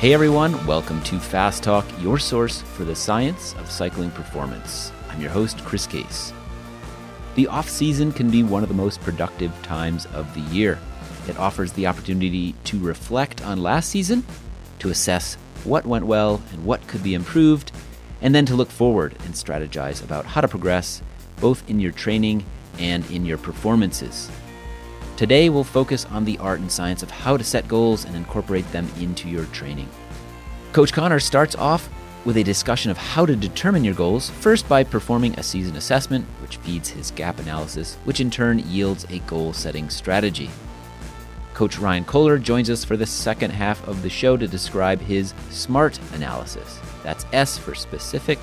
Hey everyone, welcome to Fast Talk, your source for the science of cycling performance. I'm your host, Chris Case. The off-season can be one of the most productive times of the year. It offers the opportunity to reflect on last season, to assess what went well and what could be improved, and then to look forward and strategize about how to progress, both in your training and in your performances. Today, we'll focus on the art and science of how to set goals and incorporate them into your training. Coach Connor starts off with a discussion of how to determine your goals, first by performing a season assessment, which feeds his gap analysis, which in turn yields a goal-setting strategy. Coach Ryan Kohler joins us for the second half of the show to describe his SMART analysis. That's S for specific,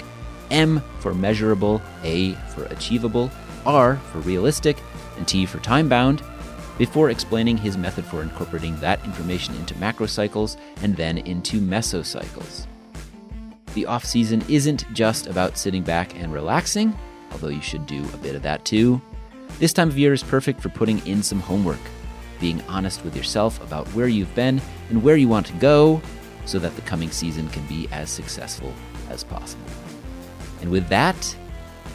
M for measurable, A for achievable, R for realistic, and T for time-bound, before explaining his method for incorporating that information into macrocycles and then into mesocycles. The off-season isn't just about sitting back and relaxing, although you should do a bit of that too. This time of year is perfect for putting in some homework, being honest with yourself about where you've been and where you want to go so that the coming season can be as successful as possible. And with that,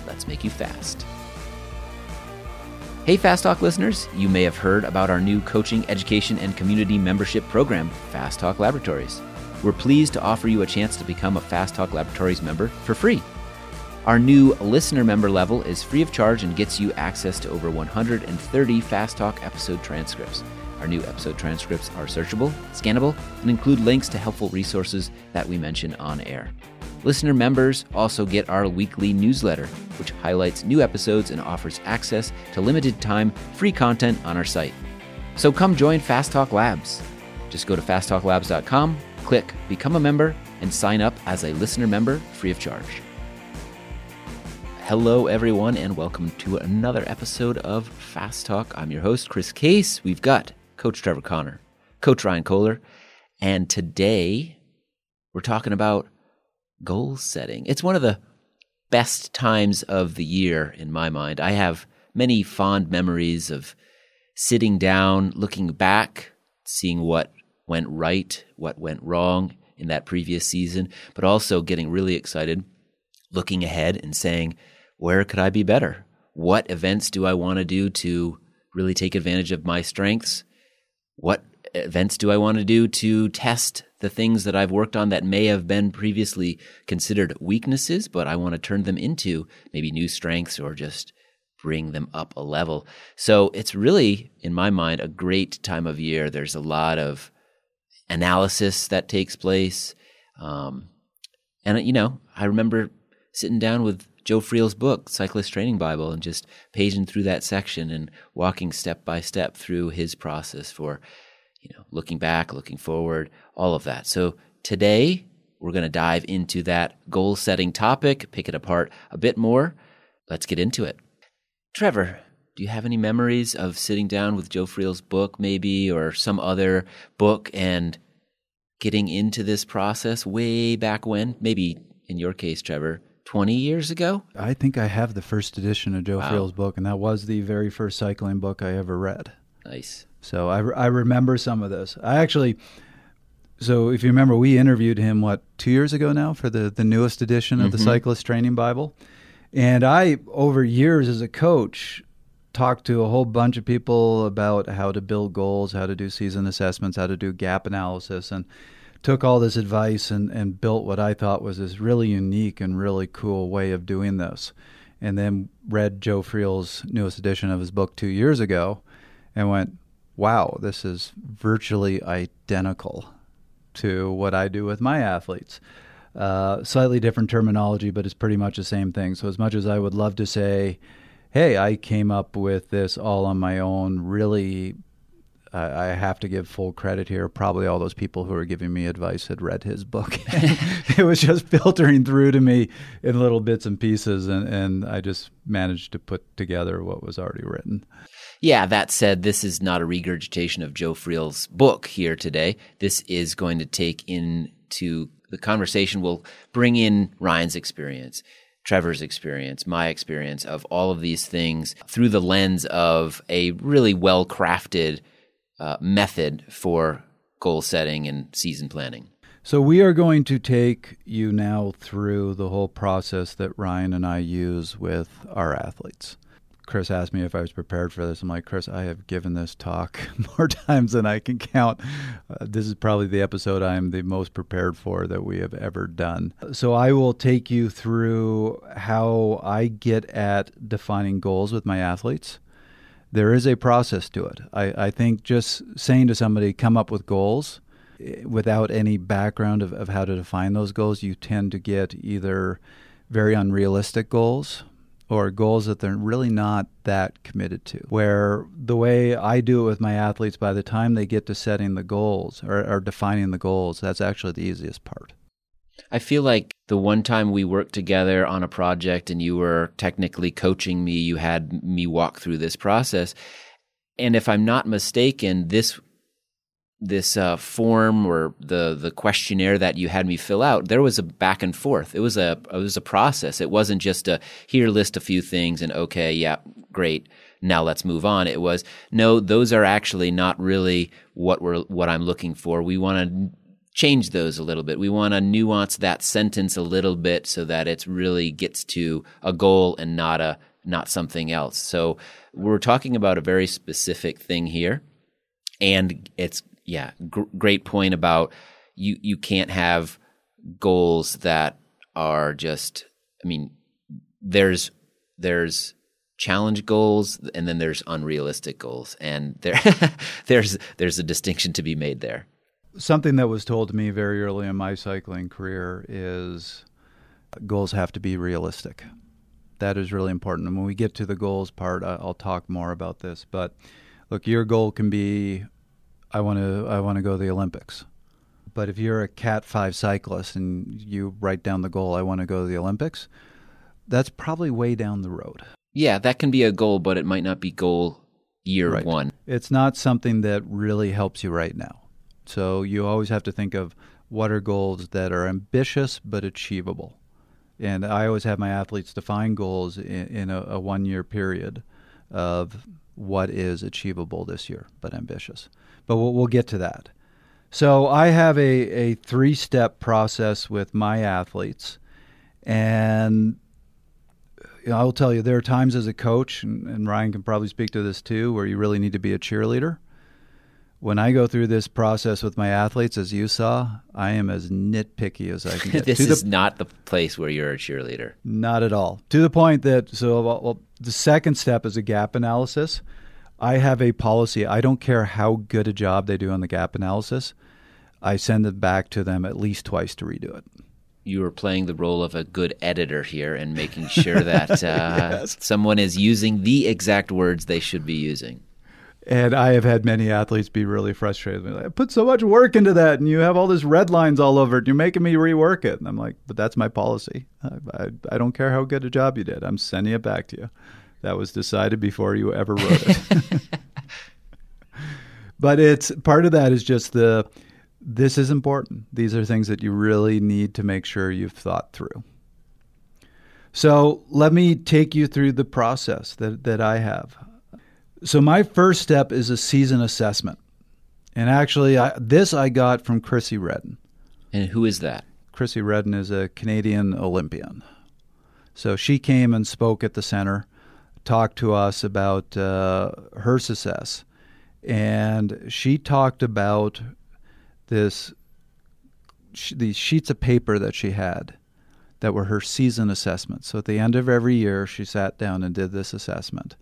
let's make you fast. Hey Fast Talk listeners, you may have heard about our new coaching, education, and community membership program, Fast Talk Laboratories. We're pleased to offer you a chance to become a Fast Talk Laboratories member for free. Our new listener member level is free of charge and gets you access to over 130 Fast Talk episode transcripts. Our new episode transcripts are searchable, scannable, and include links to helpful resources that we mention on air. Listener members also get our weekly newsletter, which highlights new episodes and offers access to limited time, free content on our site. So come join Fast Talk Labs. Just go to fasttalklabs.com, click Become a Member, and sign up as a listener member free of charge. Hello, everyone, and welcome to another episode of Fast Talk. I'm your host, Chris Case. We've got Coach Trevor Connor, Coach Ryan Kohler, and today we're talking about goal setting. It's one of the best times of the year in my mind. I have many fond memories of sitting down, looking back, seeing what went right, what went wrong in that previous season, but also getting really excited, looking ahead and saying, where could I be better? What events do I want to do to really take advantage of my strengths? What events do I want to do to test the things that I've worked on that may have been previously considered weaknesses, but I want to turn them into maybe new strengths or just bring them up a level. So it's really, in my mind, a great time of year. There's a lot of analysis that takes place. And, you know, I remember sitting down with Joe Friel's book, Cyclist Training Bible, and just paging through that section and walking step by step through his process for, you know, looking back, looking forward, all of that. So today we're going to dive into that goal setting topic, pick it apart a bit more. Let's get into it. Trevor, do you have any memories of sitting down with Joe Friel's book maybe, or some other book, and getting into this process way back when? Maybe in your case, Trevor, 20 years ago? I think I have the first edition of Joe Friel's book, and that was the very first cycling book I ever read. Nice. So I remember some of this. I actually, so if you remember, we interviewed him, 2 years ago now for the newest edition of the Cyclist Training Bible. And I, over years as a coach, talked to a whole bunch of people about how to build goals, how to do season assessments, how to do gap analysis, and took all this advice and built what I thought was this really unique and really cool way of doing this. And then read Joe Friel's newest edition of his book 2 years ago and went, wow, this is virtually identical to what I do with my athletes. Slightly different terminology, but it's pretty much the same thing. So as much as I would love to say, hey, I came up with this all on my own, really, I have to give full credit here. Probably all those people who are giving me advice had read his book. It was just filtering through to me in little bits and pieces, and I just managed to put together what was already written. Yeah, that said, this is not a regurgitation of Joe Friel's book here today. This is going to take into the conversation. We'll bring in Ryan's experience, Trevor's experience, my experience of all of these things through the lens of a really well-crafted method for goal setting and season planning. So we are going to take you now through the whole process that Ryan and I use with our athletes. Chris asked me if I was prepared for this. I'm like, Chris, I have given this talk more times than I can count. This is probably the episode I am the most prepared for that we have ever done. So I will take you through how I get at defining goals with my athletes. There is a process to it. I think just saying to somebody, come up with goals without any background of how to define those goals, you tend to get either very unrealistic goals or goals that they're really not that committed to. Where the way I do it with my athletes, by the time they get to setting the goals or defining the goals, that's actually the easiest part. I feel like the one time we worked together on a project and you were technically coaching me, you had me walk through this process. And if I'm not mistaken, this form or the questionnaire that you had me fill out, there was a back and forth. It was a process. It wasn't just a here, list a few things and okay, yeah, great. Now let's move on. It was, no, those are actually not really what I'm looking for. We want to change those a little bit. We want to nuance that sentence a little bit so that it really gets to a goal and not something else. So we're talking about a very specific thing here. And it's, yeah, great point about you can't have goals that are just, I mean, there's challenge goals and then there's unrealistic goals. And there's a distinction to be made there. Something that was told to me very early in my cycling career is goals have to be realistic. That is really important. And when we get to the goals part, I'll talk more about this. But look, your goal can be, I want to go to the Olympics. But if you're a Cat 5 cyclist and you write down the goal, I want to go to the Olympics, that's probably way down the road. Yeah, that can be a goal, but it might not be goal year right. One. It's not something that really helps you right now. So you always have to think of what are goals that are ambitious but achievable. And I always have my athletes define goals in a one-year period of what is achievable this year but ambitious. But we'll get to that. So I have a three-step process with my athletes. And I'll tell you, there are times as a coach, and Ryan can probably speak to this too, where you really need to be a cheerleader. When I go through this process with my athletes, as you saw, I am as nitpicky as I can get. This is not the place where you're a cheerleader. Not at all. To the point that, the second step is a gap analysis. I have a policy. I don't care how good a job they do on the gap analysis. I send it back to them at least twice to redo it. You are playing the role of a good editor here and making sure that yes. Someone is using the exact words they should be using. And I have had many athletes be really frustrated. Like, I put so much work into that, and you have all this red lines all over it. You're making me rework it. And I'm like, but that's my policy. I don't care how good a job you did. I'm sending it back to you. That was decided before you ever wrote it. But it's part of that is just this is important. These are things that you really need to make sure you've thought through. So let me take you through the process that I have. So my first step is a season assessment. And actually, I got from Chrissy Redden. And who is that? Chrissy Redden is a Canadian Olympian. So she came and spoke at the center, talked to us about her success. And she talked about these sheets of paper that she had that were her season assessments. So at the end of every year, she sat down and did this assessment.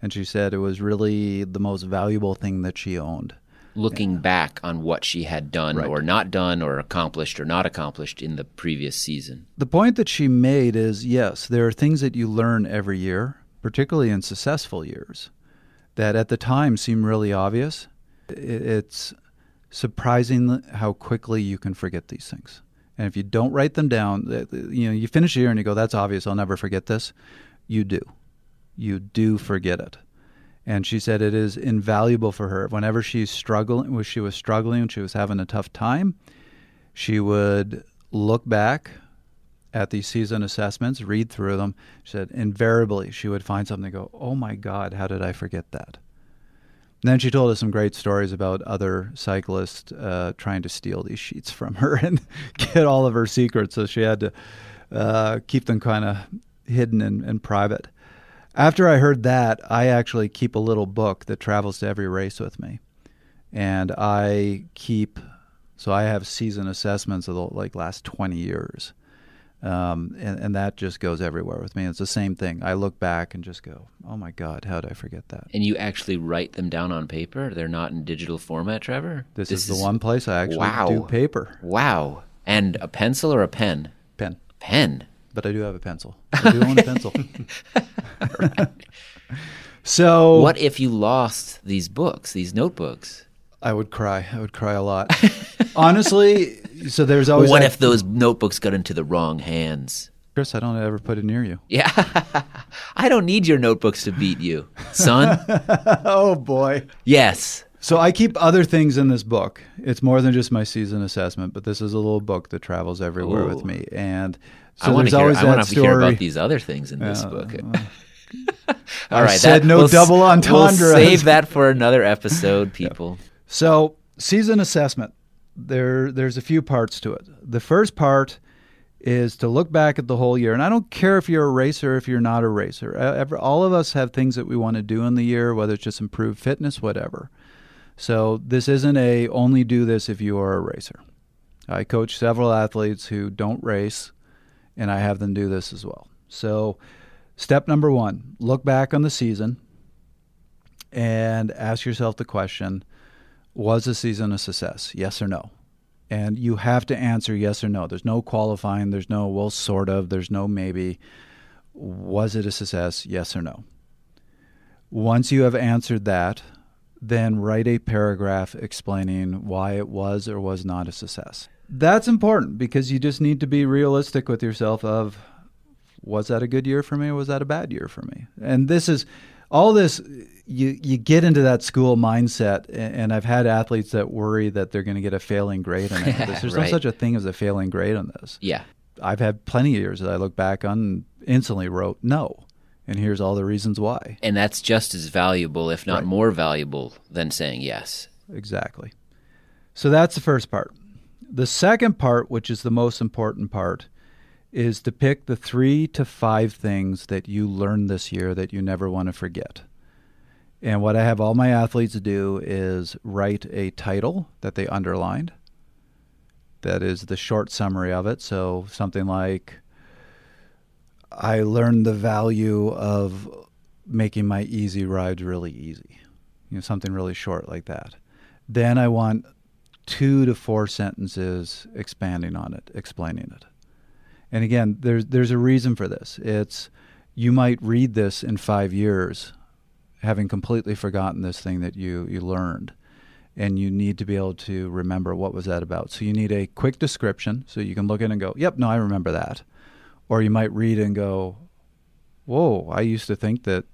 And she said it was really the most valuable thing that she owned. Looking back on what she had done right. or not done or accomplished or not accomplished in the previous season. The point that she made is, yes, there are things that you learn every year, particularly in successful years, that at the time seem really obvious. It's surprising how quickly you can forget these things. And if you don't write them down, you finish a year and you go, that's obvious, I'll never forget this. You do forget it. And she said it is invaluable for her. Whenever she was struggling, she was having a tough time, she would look back at these season assessments, read through them. She said invariably she would find something and go, oh my God, how did I forget that? Then she told us some great stories about other cyclists trying to steal these sheets from her and get all of her secrets. So she had to keep them kind of hidden and private. After I heard that, I actually keep a little book that travels to every race with me. And I keep, so I have season assessments of the like last 20 years. And that just goes everywhere with me. It's the same thing. I look back and just go, oh my God, how did I forget that? And you actually write them down on paper? They're not in digital format, Trevor? This is the one place I actually do paper. Wow. And a pencil or a pen? Pen. But I do have a pencil. I do own a pencil. Right. So what if you lost these books, these notebooks? I would cry. I would cry a lot. Honestly, so there's always... What if those notebooks got into the wrong hands? Chris, I don't ever put it near you. Yeah. I don't need your notebooks to beat you, son. Oh, boy. Yes. So I keep other things in this book. It's more than just my season assessment, but this is a little book that travels everywhere with me. And so there's always that story. I want to hear about these other things in this book. All right. We'll double entendre. We'll save that for another episode, people. Yeah. So season assessment, there's a few parts to it. The first part is to look back at the whole year. And I don't care if you're a racer, if you're not a racer. All of us have things that we want to do in the year, whether it's just improve fitness, whatever. So this isn't a only do this if you are a racer. I coach several athletes who don't race, and I have them do this as well. So step number one, look back on the season and ask yourself the question, was the season a success? Yes or no? And you have to answer yes or no. There's no qualifying. There's no, well, sort of. There's no maybe. Was it a success? Yes or no? Once you have answered that, then write a paragraph explaining why it was or was not a success. That's important because you just need to be realistic with yourself of, was that a good year for me or was that a bad year for me? And this is... all this, you get into that school mindset, and I've had athletes that worry that they're going to get a failing grade on this. There's no such a thing as a failing grade on this. Yeah. I've had plenty of years that I look back on and instantly wrote no, and here's all the reasons why. And that's just as valuable, if not more valuable, than saying yes. Exactly. So that's the first part. The second part, which is the most important part, is to pick the 3 to 5 things that you learned this year that you never want to forget. And what I have all my athletes do is write a title that they underlined. That is the short summary of it. So something like, I learned the value of making my easy rides really easy. You know, something really short like that. Then I want 2 to 4 sentences expanding on it, explaining it. And again, there's a reason for this. It's, you might read this in 5 years having completely forgotten this thing that you learned, and you need to be able to remember what was that about. So you need a quick description so you can look in and go, yep, no, I remember that. Or you might read and go, whoa, I used to think that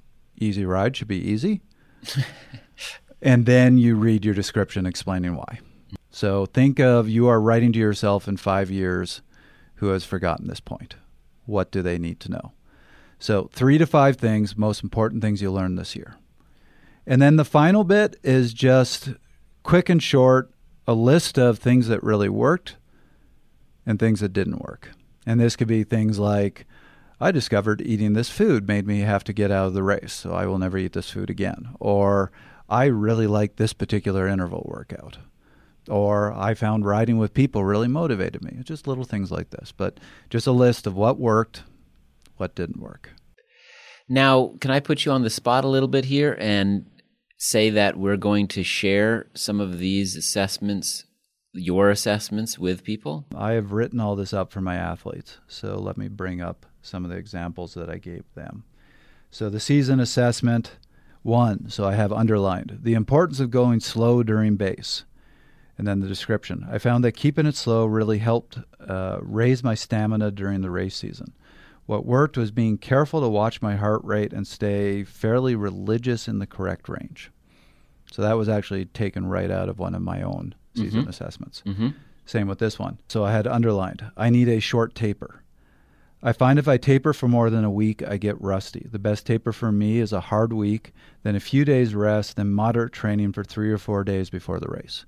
easy ride should be easy. And then you read your description explaining why. So think of, you are writing to yourself in 5 years who has forgotten this point. What do they need to know? So 3 to 5 things, most important things you learned this year. And then the final bit is just quick and short, a list of things that really worked and things that didn't work. And this could be things like, I discovered eating this food made me have to get out of the race, so I will never eat this food again. Or I really like this particular interval workout. Or I found riding with people really motivated me. Just little things like this, but just a list of what worked, what didn't work. Now, can I put you on the spot a little bit here and say that we're going to share some of these assessments, your assessments, with people? I have written all this up for my athletes, so let me bring up some of the examples that I gave them. So the season assessment 1, so I have underlined the importance of going slow during base. And then the description. I found that keeping it slow really helped raise my stamina during the race season. What worked was being careful to watch my heart rate and stay fairly religious in the correct range. So that was actually taken right out of one of my own season assessments. Same with this one. So I had underlined, I need a short taper. I find if I taper for more than a week, I get rusty. The best taper for me is a hard week, then a few days rest, then moderate training for 3 or 4 days before the race.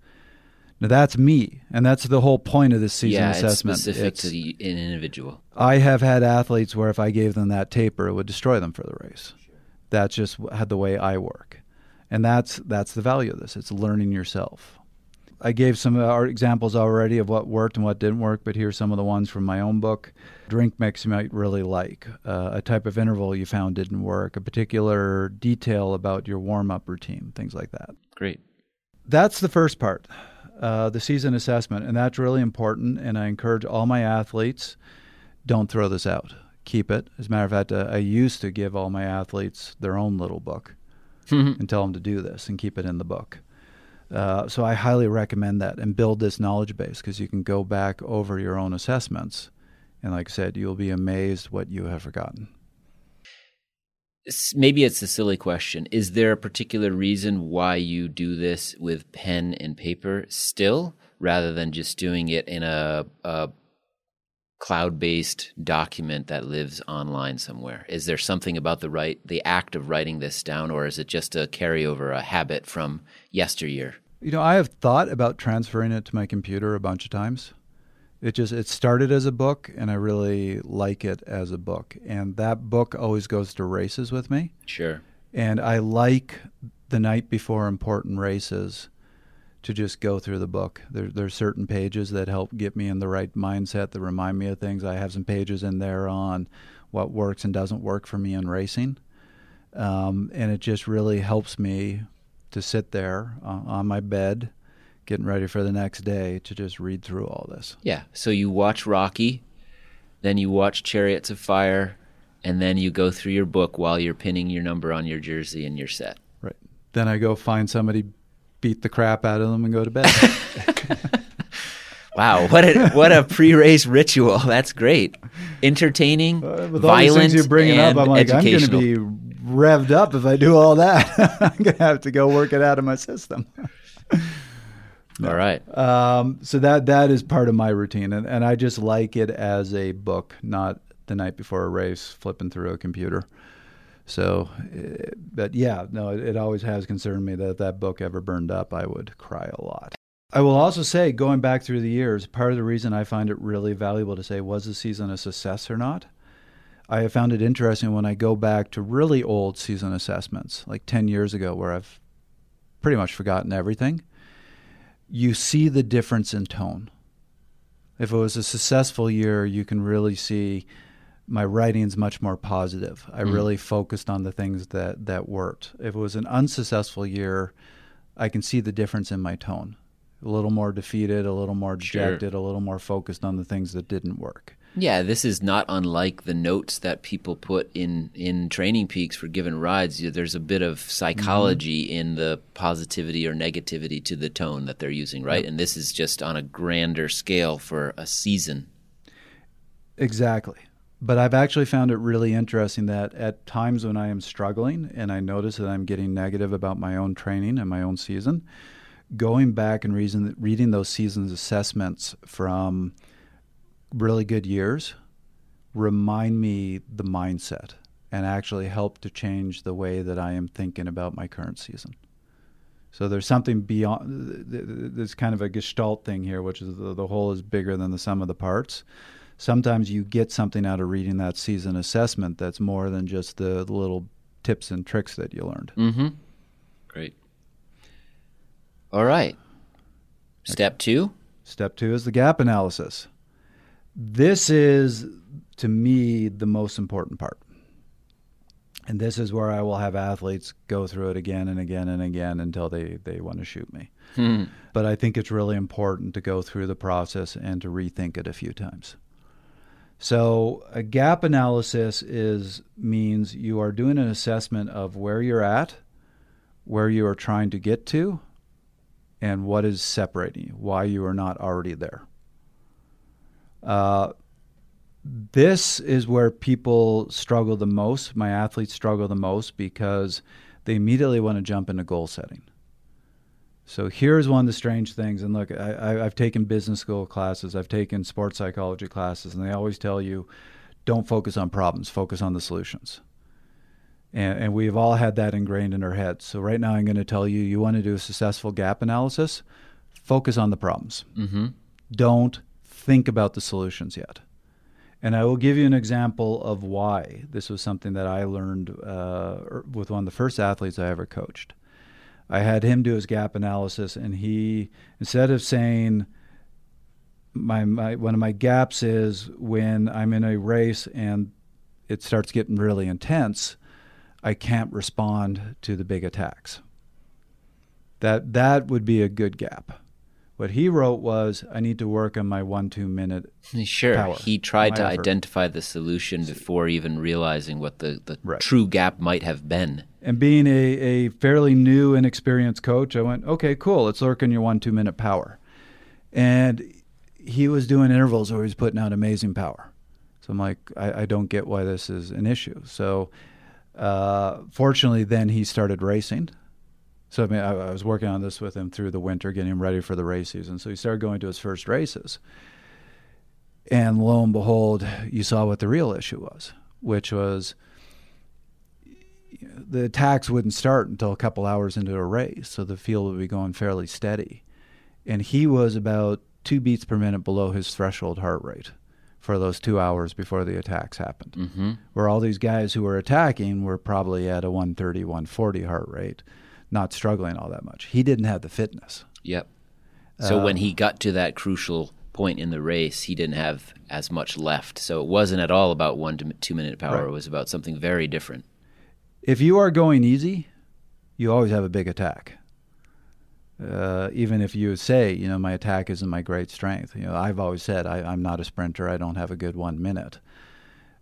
Now that's me, and that's the whole point of this season assessment. Yeah, it's specific to the individual. I have had athletes where if I gave them that taper, it would destroy them for the race. Sure. That's just the way I work. And that's the value of this. It's learning yourself. I gave some examples already of what worked and what didn't work, but here's some of the ones from my own book. Drink mix you might really like. A type of interval you found didn't work. A particular detail about your warm-up routine, things like that. Great. That's the first part, the season assessment, and that's really important, and I encourage all my athletes, don't throw this out. Keep it. As a matter of fact, I used to give all my athletes their own little book and tell them to do this and keep it in the book. So I highly recommend that and build this knowledge base because you can go back over your own assessments. And like I said, you'll be amazed what you have forgotten. Maybe it's a silly question. Is there a particular reason why you do this with pen and paper still rather than just doing it in a cloud-based document that lives online somewhere? Is there something about the act of writing this down, or is it just a carryover, a habit from yesteryear? You know, I have thought about transferring it to my computer a bunch of times. It started as a book, and I really like it as a book. And that book always goes to races with me. Sure. And I like the night before important races to just go through the book. There are certain pages that help get me in the right mindset that remind me of things. I have some pages in there on what works and doesn't work for me in racing. And it just really helps me to sit there on my bed, getting ready for the next day, to just read through all this. Yeah. So you watch Rocky, then you watch Chariots of Fire, and then you go through your book while you're pinning your number on your jersey and your set. Right. Then I go find somebody, beat the crap out of them, and go to bed. Wow, what a pre-race ritual. That's great. Entertaining, with all violent, these things you're bringing up, I'm like, I'm going to be revved up if I do all that. I'm going to have to go work it out of my system. No. All right. So that is part of my routine, and I just like it as a book, not the night before a race flipping through a computer. So, but yeah, no, it always has concerned me that if that book ever burned up, I would cry a lot. I will also say, going back through the years, part of the reason I find it really valuable to say, was the season a success or not? I have found it interesting when I go back to really old season assessments, like 10 years ago, where I've pretty much forgotten everything. You see the difference in tone. If it was a successful year, you can really see my writing's much more positive. I really focused on the things that worked. If it was an unsuccessful year, I can see the difference in my tone. A little more defeated, a little more dejected, sure, a little more focused on the things that didn't work. Yeah, this is not unlike the notes that people put in Training Peaks for given rides. There's a bit of psychology in the positivity or negativity to the tone that they're using, right? Yep. And this is just on a grander scale for a season. Exactly. But I've actually found it really interesting that at times when I am struggling and I notice that I'm getting negative about my own training and my own season, going back and reading those season's assessments from really good years remind me the mindset and actually help to change the way that I am thinking about my current season. So there's something beyond, there's kind of a gestalt thing here, which is the whole is bigger than the sum of the parts. Sometimes you get something out of reading that season assessment that's more than just the little tips and tricks that you learned. Mm-hmm. Great. All right. Step 2? Step 2 is the gap analysis. This is, to me, the most important part. And this is where I will have athletes go through it again and again and again until they want to shoot me. But I think it's really important to go through the process and to rethink it a few times. So a gap analysis means you are doing an assessment of where you're at, where you are trying to get to, and what is separating you, why you are not already there. This is where people struggle the most. My athletes struggle the most because they immediately want to jump into goal setting. So here's one of the strange things, and look, I've taken business school classes, I've taken sports psychology classes, and they always tell you, don't focus on problems, focus on the solutions. And we've all had that ingrained in our heads. So right now I'm going to tell you, you want to do a successful gap analysis, focus on the problems. Mm-hmm. Don't think about the solutions yet. And I will give you an example of why this was something that I learned with one of the first athletes I ever coached. I had him do his gap analysis, and he, instead of saying, one of my gaps is when I'm in a race and it starts getting really intense, I can't respond to the big attacks. That would be a good gap. What he wrote was, I need to work on my 1-2 minute Sure. Power, he tried to identify the solution before even realizing what the right. true gap might have been. And being a fairly new and experienced coach, I went, okay, cool, let's work on your 1-2 minute power. And he was doing intervals where he was putting out amazing power. So I'm like, I don't get why this is an issue. So fortunately, then he started racing. So I mean, I was working on this with him through the winter, getting him ready for the race season. So he started going to his first races. And lo and behold, you saw what the real issue was, which was the attacks wouldn't start until a couple hours into a race. So the field would be going fairly steady. And he was about 2 beats per minute below his threshold heart rate for those 2 hours before the attacks happened, mm-hmm. where all these guys who were attacking were probably at a 130, 140 heart rate, not struggling all that much. He didn't have the fitness. Yep. So when he got to that crucial point in the race, he didn't have as much left. So it wasn't at all about 1 to 2 minute power. Right. It was about something very different. If you are going easy, you always have a big attack. Even if you say, you know, my attack isn't my great strength. You know, I've always said I'm not a sprinter. I don't have a good 1 minute.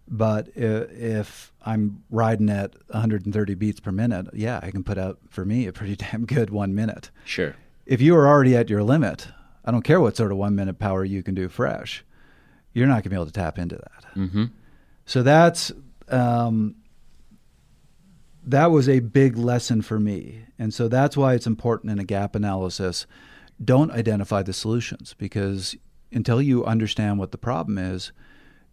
But if I'm riding at 130 beats per minute, yeah, I can put out, for me, a pretty damn good 1 minute. Sure. If you are already at your limit, I don't care what sort of 1 minute power you can do fresh, you're not going to be able to tap into that. Mm-hmm. So that's that was a big lesson for me. And so that's why it's important in a gap analysis, don't identify the solutions, because until you understand what the problem is,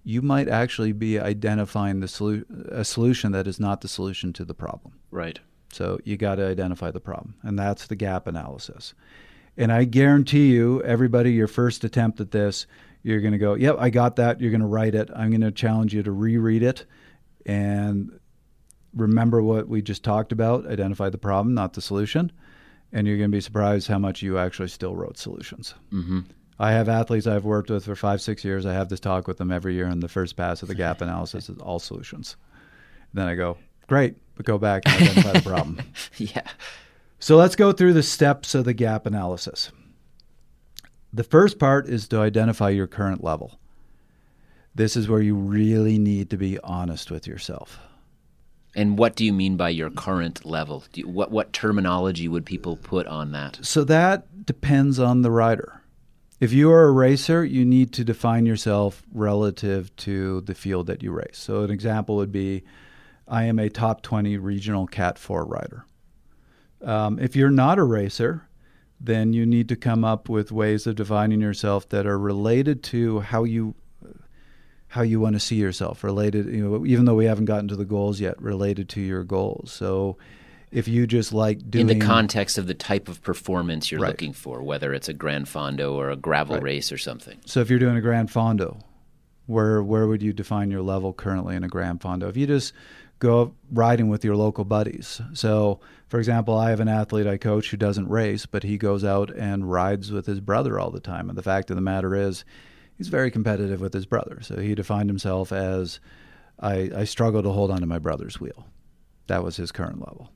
you might actually be identifying a solution that is not the solution to the problem. Right. So you got to identify the problem, and that's the gap analysis. And I guarantee you, everybody, your first attempt at this, you're going to go, yep, I got that. You're going to write it. I'm going to challenge you to reread it and remember what we just talked about, identify the problem, not the solution, and you're going to be surprised how much you actually still wrote solutions. Mm-hmm. I have athletes I've worked with for 5-6 years. I have this talk with them every year, and the first pass of the gap analysis is all solutions. And then I go, great, but go back and identify the problem. Yeah. So let's go through the steps of the gap analysis. The first part is to identify your current level. This is where you really need to be honest with yourself. And what do you mean by your current level? What terminology would people put on that? So that depends on the rider. If you are a racer, you need to define yourself relative to the field that you race. So an example would be, I am a top 20 regional Cat 4 rider. If you're not a racer, then you need to come up with ways of defining yourself that are related to how you want to see yourself, related, you know, even though we haven't gotten to the goals yet, related to your goals. So if you just like doing... in the context of the type of performance you're right. looking for, whether it's a Gran Fondo or a gravel right. race or something. So if you're doing a Gran Fondo, where would you define your level currently in a Gran Fondo? If you just go riding with your local buddies. So, for example, I have an athlete I coach who doesn't race, but he goes out and rides with his brother all the time. And the fact of the matter is, he's very competitive with his brother. So he defined himself as, I struggle to hold onto my brother's wheel. That was his current level.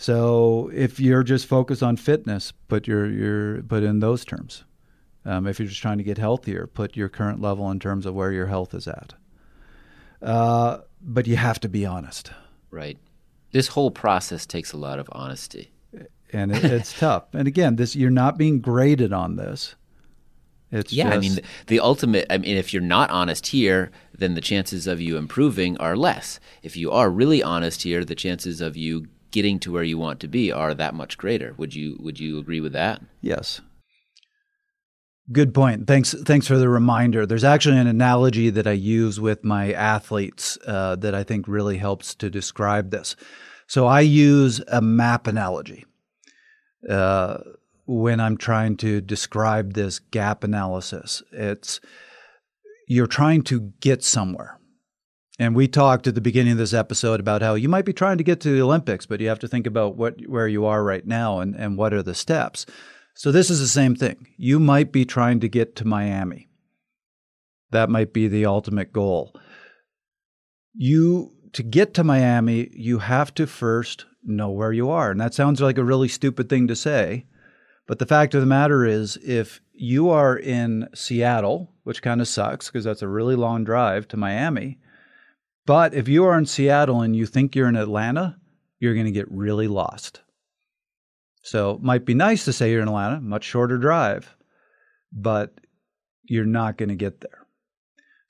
So if you're just focused on fitness, put in those terms. If you're just trying to get healthier, put your current level in terms of where your health is at. But you have to be honest. Right. This whole process takes a lot of honesty. And it's tough. And again, you're not being graded on this. It's yeah, just... I mean, the ultimate, I mean, if you're not honest here, then the chances of you improving are less. If you are really honest here, the chances of you getting to where you want to be are that much greater. Would you agree with that? Yes. Good point. Thanks for the reminder. There's actually an analogy that I use with my athletes that I think really helps to describe this. So I use a map analogy when I'm trying to describe this gap analysis. It's you're trying to get somewhere. And we talked at the beginning of this episode about how you might be trying to get to the Olympics, but you have to think about where you are right now and what are the steps. So this is the same thing. You might be trying to get to Miami. That might be the ultimate goal. To get to Miami, you have to first know where you are. And that sounds like a really stupid thing to say. But the fact of the matter is, if you are in Seattle, which kind of sucks because that's a really long drive to Miami, but if you are in Seattle and you think you're in Atlanta, you're going to get really lost. So it might be nice to say you're in Atlanta, much shorter drive, but you're not going to get there.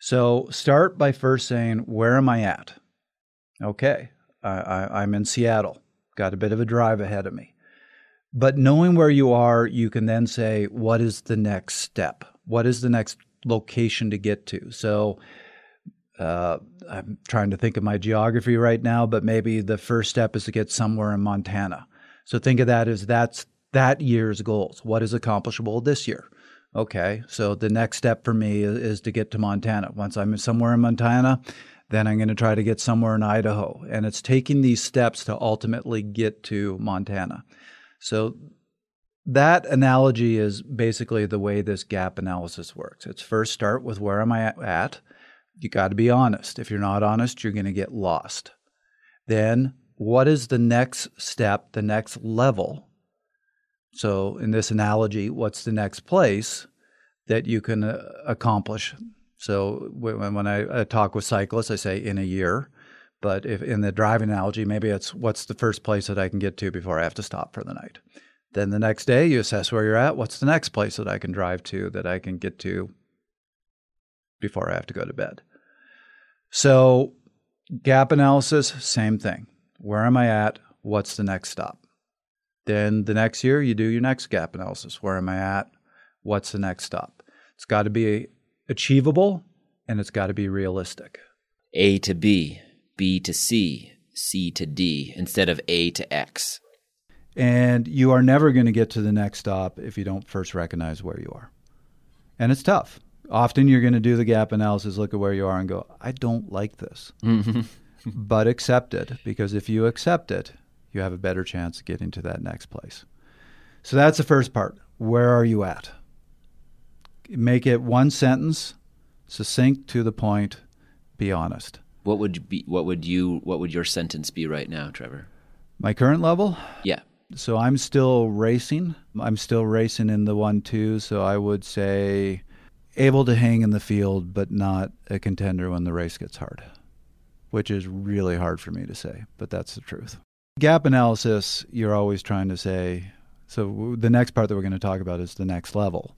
So start by first saying, where am I at? Okay, I'm in Seattle. Got a bit of a drive ahead of me. But knowing where you are, you can then say, what is the next step? What is the next location to get to? So I'm trying to think of my geography right now, but maybe the first step is to get somewhere in Montana. So think of that as that's that year's goals. What is accomplishable this year? Okay, so the next step for me is to get to Montana. Once I'm somewhere in Montana, then I'm going to try to get somewhere in Idaho. And it's taking these steps to ultimately get to Montana. So that analogy is basically the way this gap analysis works. It's first start with where am I at? You got to be honest. If you're not honest, you're going to get lost. Then what is the next step, the next level? So in this analogy, what's the next place that you can accomplish? So when I talk with cyclists, I say in a year. But if in the driving analogy, maybe it's what's the first place that I can get to before I have to stop for the night. Then the next day, you assess where you're at. What's the next place that I can drive to, that I can get to before I have to go to bed? So gap analysis, same thing. Where am I at? What's the next stop? Then the next year, you do your next gap analysis. Where am I at? What's the next stop? It's got to be achievable, and it's got to be realistic. A to B, B to C, C to D, instead of A to X. And you are never going to get to the next stop if you don't first recognize where you are. And it's tough. Often you're going to do the gap analysis, look at where you are, and go, I don't like this. Mm-hmm. But accept it, because if you accept it, you have a better chance of getting to that next place. So that's the first part. Where are you at? Make it one sentence, succinct, to the point, be honest. What would your sentence be right now, Trevor? My current level? Yeah. So I'm still racing. I'm still racing in the 1-2, so I would say able to hang in the field, but not a contender when the race gets hard, which is really hard for me to say, but that's the truth. Gap analysis, you're always trying to say, so the next part that we're going to talk about is the next level.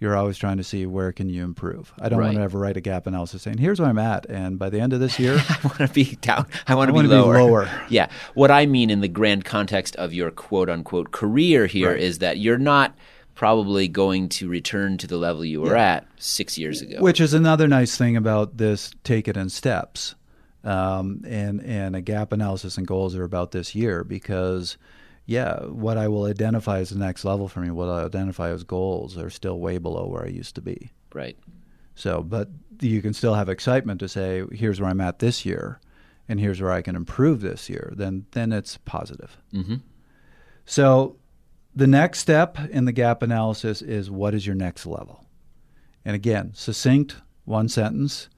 You're always trying to see where can you improve. I don't want to ever write a gap analysis saying, here's where I'm at, and by the end of this year, I want to be down. I want to be lower. Yeah. What I mean in the grand context of your quote-unquote career here is that you're not probably going to return to the level you were at 6 years ago. Which is another nice thing about this take it in steps. And a gap analysis and goals are about this year because, what I will identify as the next level for me, what I identify as goals are still way below where I used to be. Right. So, but you can still have excitement to say, here's where I'm at this year and here's where I can improve this year. Then it's positive. Mm-hmm. So the next step in the gap analysis is what is your next level? And again, succinct, one sentence.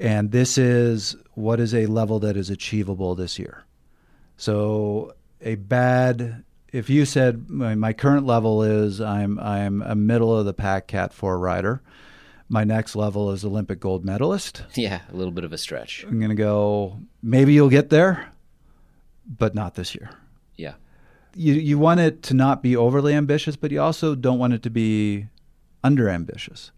And this is what is a level that is achievable this year. So if you said my current level is I'm a middle of the pack Cat 4 rider. My next level is Olympic gold medalist. Yeah, a little bit of a stretch. I'm going to go, maybe you'll get there, but not this year. Yeah. You want it to not be overly ambitious, but you also don't want it to be under ambitious.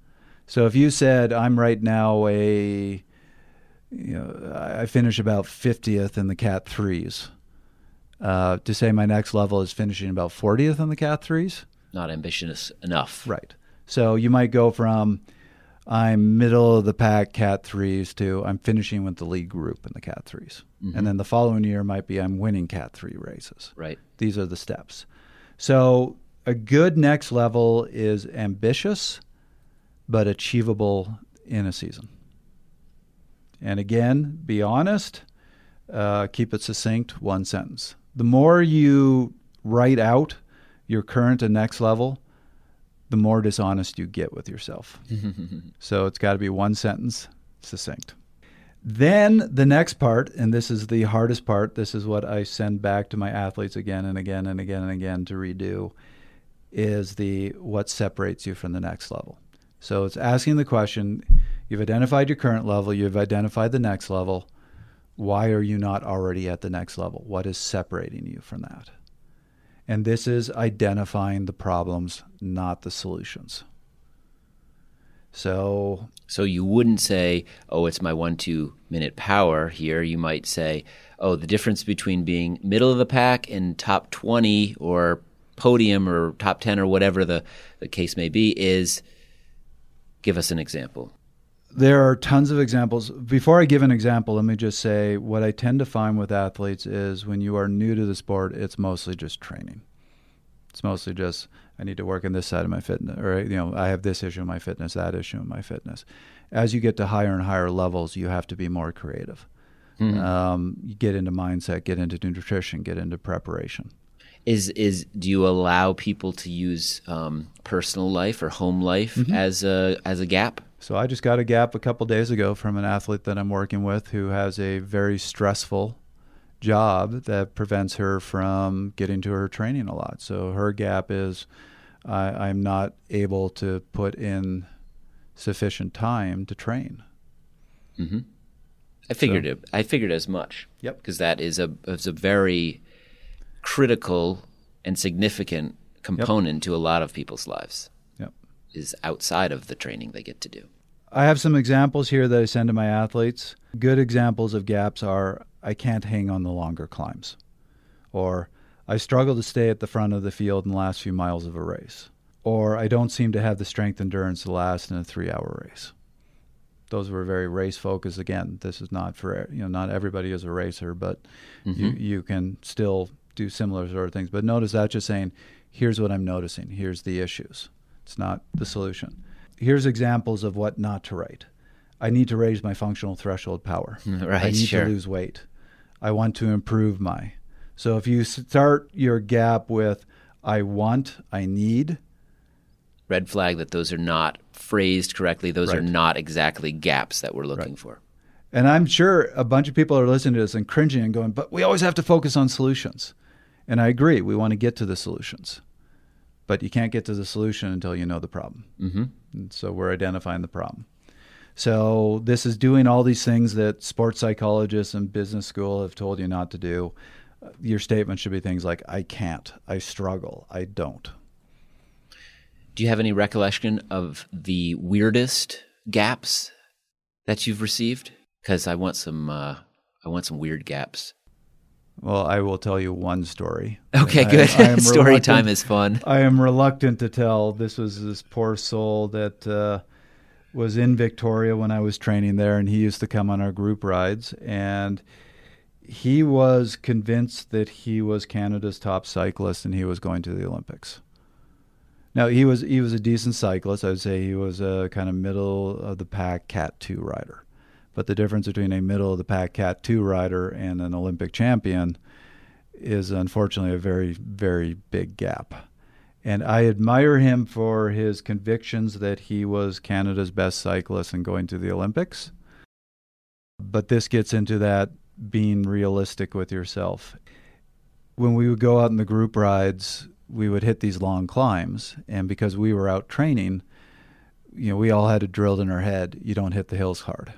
So if you said, I'm right now I finish about 50th in the Cat 3s. To say my next level is finishing about 40th in the Cat 3s? Not ambitious enough. Right. So you might go from I'm middle of the pack Cat 3s to I'm finishing with the lead group in the Cat 3s. Mm-hmm. And then the following year might be I'm winning Cat 3 races. Right. These are the steps. So a good next level is ambitious but achievable in a season. And again, be honest, keep it succinct, one sentence. The more you write out your current and next level, the more dishonest you get with yourself. So it's got to be one sentence, succinct. Then the next part, and this is the hardest part, this is what I send back to my athletes again and again and again and again to redo, is the what separates you from the next level. So it's asking the question, you've identified your current level, you've identified the next level, why are you not already at the next level? What is separating you from that? And this is identifying the problems, not the solutions. So you wouldn't say, oh, it's my 1-2 minute power here. You might say, oh, the difference between being middle of the pack and top 20 or podium or top 10 or whatever the case may be is, give us an example. There are tons of examples. Before I give an example, let me just say what I tend to find with athletes is when you are new to the sport, it's mostly just training. It's mostly just, I need to work on this side of my fitness, or I have this issue in my fitness, that issue in my fitness. As you get to higher and higher levels, you have to be more creative. Mm-hmm. You get into mindset, get into nutrition, get into preparation. Do you allow people to use personal life or home life mm-hmm. as a gap? So I just got a gap a couple days ago from an athlete that I'm working with who has a very stressful job that prevents her from getting to her training a lot. So her gap is I'm not able to put in sufficient time to train. Mm-hmm. I figured as much. Yep. Because that is a very critical and significant component yep. to a lot of people's lives. Is outside of the training they get to do. I have some examples here that I send to my athletes. Good examples of gaps are, I can't hang on the longer climbs, or I struggle to stay at the front of the field in the last few miles of a race, or I don't seem to have the strength endurance to last in a 3-hour race. Those were very race focused. Again, this is not for, not everybody is a racer, but mm-hmm. you can still do similar sort of things. But notice that just saying, here's what I'm noticing. Here's the issues. It's not the solution. Here's examples of what not to write. I need to raise my functional threshold power. Right, I need sure. to lose weight. I want to improve my. So if you start your gap with, I want, I need. Red flag that those are not phrased correctly. Those right. are not exactly gaps that we're looking right. for. And I'm sure a bunch of people are listening to this and cringing and going, but we always have to focus on solutions. And I agree, we want to get to the solutions. But you can't get to the solution until you know the problem. Mm-hmm. And so we're identifying the problem. So this is doing all these things that sports psychologists and business school have told you not to do. Your statement should be things like, I can't, I struggle, I don't. Do you have any recollection of the weirdest gaps that you've received? Because I want some weird gaps. Well, I will tell you one story. Okay, good. Story time is fun. I am reluctant to tell. This was this poor soul that was in Victoria when I was training there, and he used to come on our group rides. And he was convinced that he was Canada's top cyclist and he was going to the Olympics. Now, he was a decent cyclist. I would say he was a kind of middle-of-the-pack Cat 2 rider. But the difference between a middle-of-the-pack Cat 2 rider and an Olympic champion is unfortunately a very, very big gap. And I admire him for his convictions that he was Canada's best cyclist and going to the Olympics. But this gets into that being realistic with yourself. When we would go out in the group rides, we would hit these long climbs. And because we were out training, we all had it drilled in our head, you don't hit the hills hard.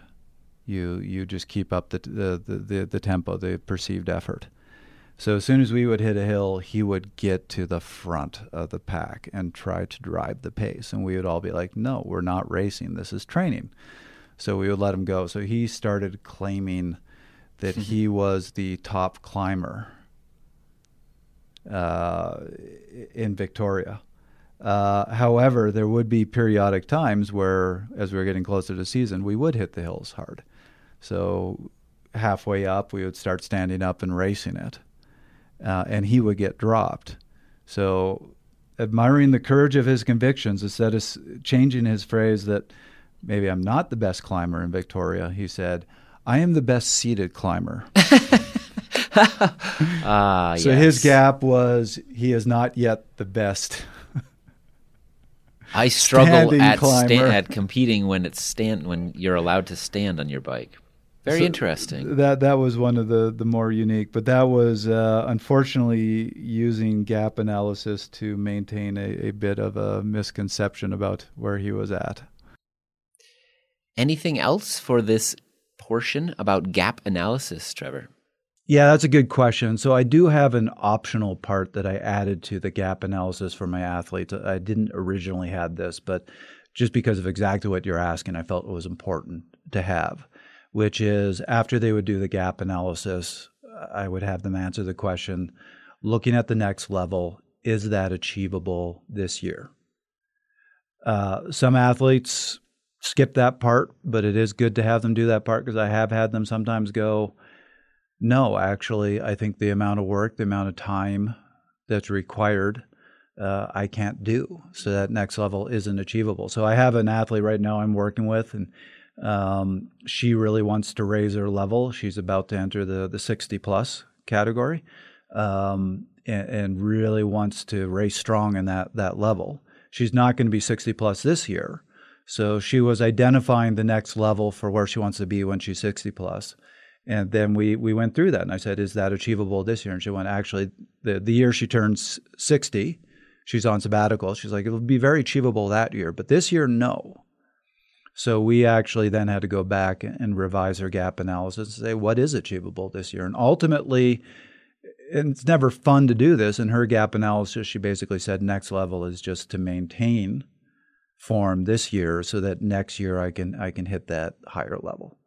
You just keep up the tempo, the perceived effort. So as soon as we would hit a hill, he would get to the front of the pack and try to drive the pace. And we would all be like, no, we're not racing. This is training. So we would let him go. So he started claiming that he was the top climber in Victoria. However, there would be periodic times where, as we were getting closer to season, we would hit the hills hard. So halfway up, we would start standing up and racing it, and he would get dropped. So admiring the courage of his convictions, instead of changing his phrase that maybe I'm not the best climber in Victoria, he said, I am the best seated climber. So yes. His gap was, he is not yet the best. I struggle at competing when it's when you're allowed to stand on your bike. Very interesting. That was one of the more unique, but that was unfortunately using gap analysis to maintain a bit of a misconception about where he was at. Anything else for this portion about gap analysis, Trevor? Yeah, that's a good question. So I do have an optional part that I added to the gap analysis for my athletes. I didn't originally have this, but just because of exactly what you're asking, I felt it was important to have, which is after they would do the gap analysis, I would have them answer the question, looking at the next level, is that achievable this year? Some athletes skip that part, but it is good to have them do that part because I have had them sometimes go, no, actually, I think the amount of work, the amount of time that's required, I can't do. So that next level isn't achievable. So I have an athlete right now I'm working with, and she really wants to raise her level. She's about to enter the 60-plus category and really wants to race strong in that level. She's not going to be 60-plus this year. So she was identifying the next level for where she wants to be when she's 60-plus. And then we went through that, and I said, is that achievable this year? And she went, actually, the year she turns 60, she's on sabbatical. She's like, it'll be very achievable that year, but this year, no. So we actually then had to go back and revise her gap analysis and say, what is achievable this year? And ultimately, and it's never fun to do this, in her gap analysis, she basically said next level is just to maintain form this year so that next year I can hit that higher level.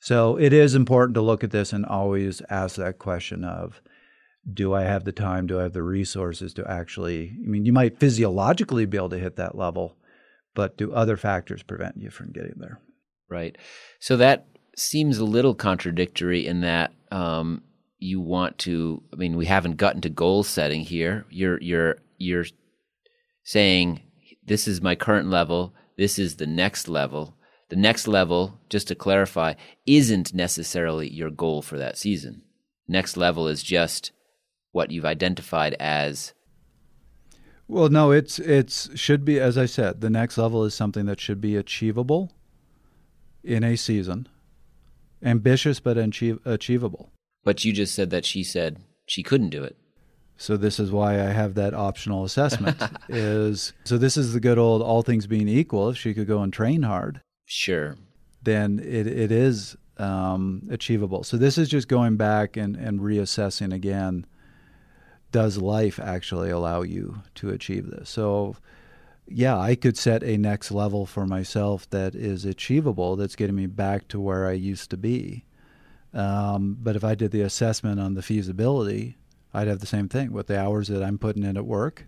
So it is important to look at this and always ask that question of, do I have the time? Do I have the resources to actually, I mean, you might physiologically be able to hit that level, but do other factors prevent you from getting there? Right. So that seems a little contradictory in that you want to, I mean, we haven't gotten to goal setting here. You're saying, this is my current level. This is the next level. The next level, just to clarify, isn't necessarily your goal for that season. Next level is just what you've identified as. Well, no, it's should be, as I said, the next level is something that should be achievable in a season. Ambitious, but achievable. But you just said that she said she couldn't do it. So this is why I have that optional assessment. So this is the good old all things being equal. If she could go and train hard. Sure. Then it is achievable. So this is just going back and reassessing again, does life actually allow you to achieve this? So yeah, I could set a next level for myself that is achievable, that's getting me back to where I used to be. But if I did the assessment on the feasibility, I'd have the same thing with the hours that I'm putting in at work.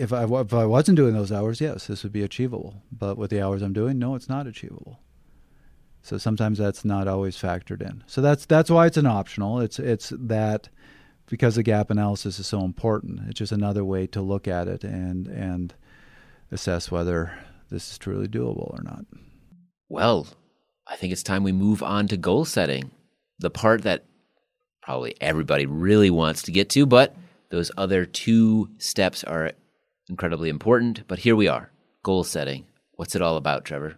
If I wasn't doing those hours, yes, this would be achievable. But with the hours I'm doing, no, it's not achievable. So sometimes that's not always factored in. So that's why it's an optional. It's that because the gap analysis is so important. It's just another way to look at it and assess whether this is truly doable or not. Well, I think it's time we move on to goal setting, the part that probably everybody really wants to get to, but those other two steps are incredibly important, but here we are, goal setting. What's it all about, Trevor?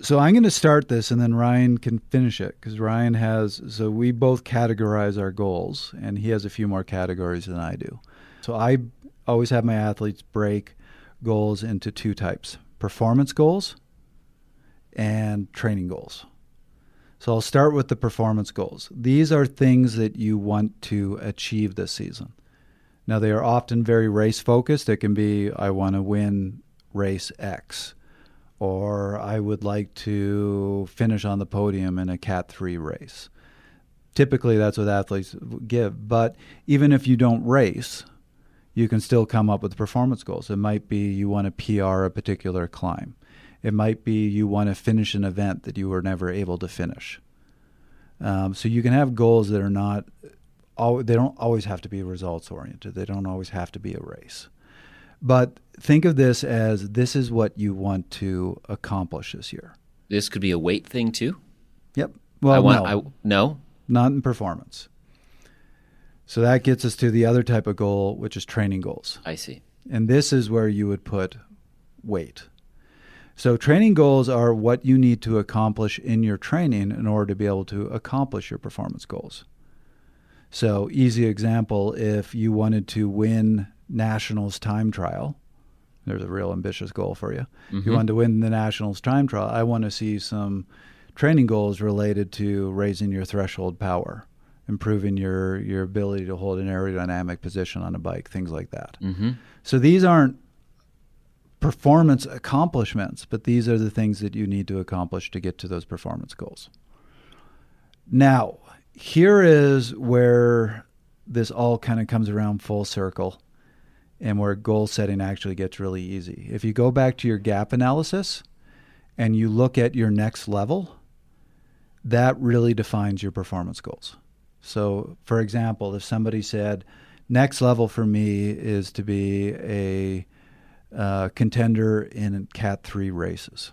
So I'm going to start this and then Ryan can finish it because Ryan has, so we both categorize our goals and he has a few more categories than I do. So I always have my athletes break goals into two types, performance goals and training goals. So I'll start with the performance goals. These are things that you want to achieve this season. Now, they are often very race-focused. It can be, I want to win race X, or I would like to finish on the podium in a Cat 3 race. Typically, that's what athletes give. But even if you don't race, you can still come up with performance goals. It might be you want to PR a particular climb. It might be you want to finish an event that you were never able to finish. So you can have goals that are not, they don't always have to be results oriented. They don't always have to be a race. But think of this as, this is what you want to accomplish this year. This could be a weight thing too? Yep. Well, no. Not in performance. So that gets us to the other type of goal, which is training goals. I see. And this is where you would put weight. So training goals are what you need to accomplish in your training in order to be able to accomplish your performance goals. So easy example, if you wanted to win Nationals time trial, there's a real ambitious goal for you. Mm-hmm. If you wanted to win the Nationals time trial, I want to see some training goals related to raising your threshold power, improving your ability to hold an aerodynamic position on a bike, things like that. Mm-hmm. So these aren't performance accomplishments, but these are the things that you need to accomplish to get to those performance goals. Now, here is where this all kind of comes around full circle and where goal setting actually gets really easy. If you go back to your gap analysis and you look at your next level, that really defines your performance goals. So, for example, if somebody said, next level for me is to be a contender in Cat 3 races,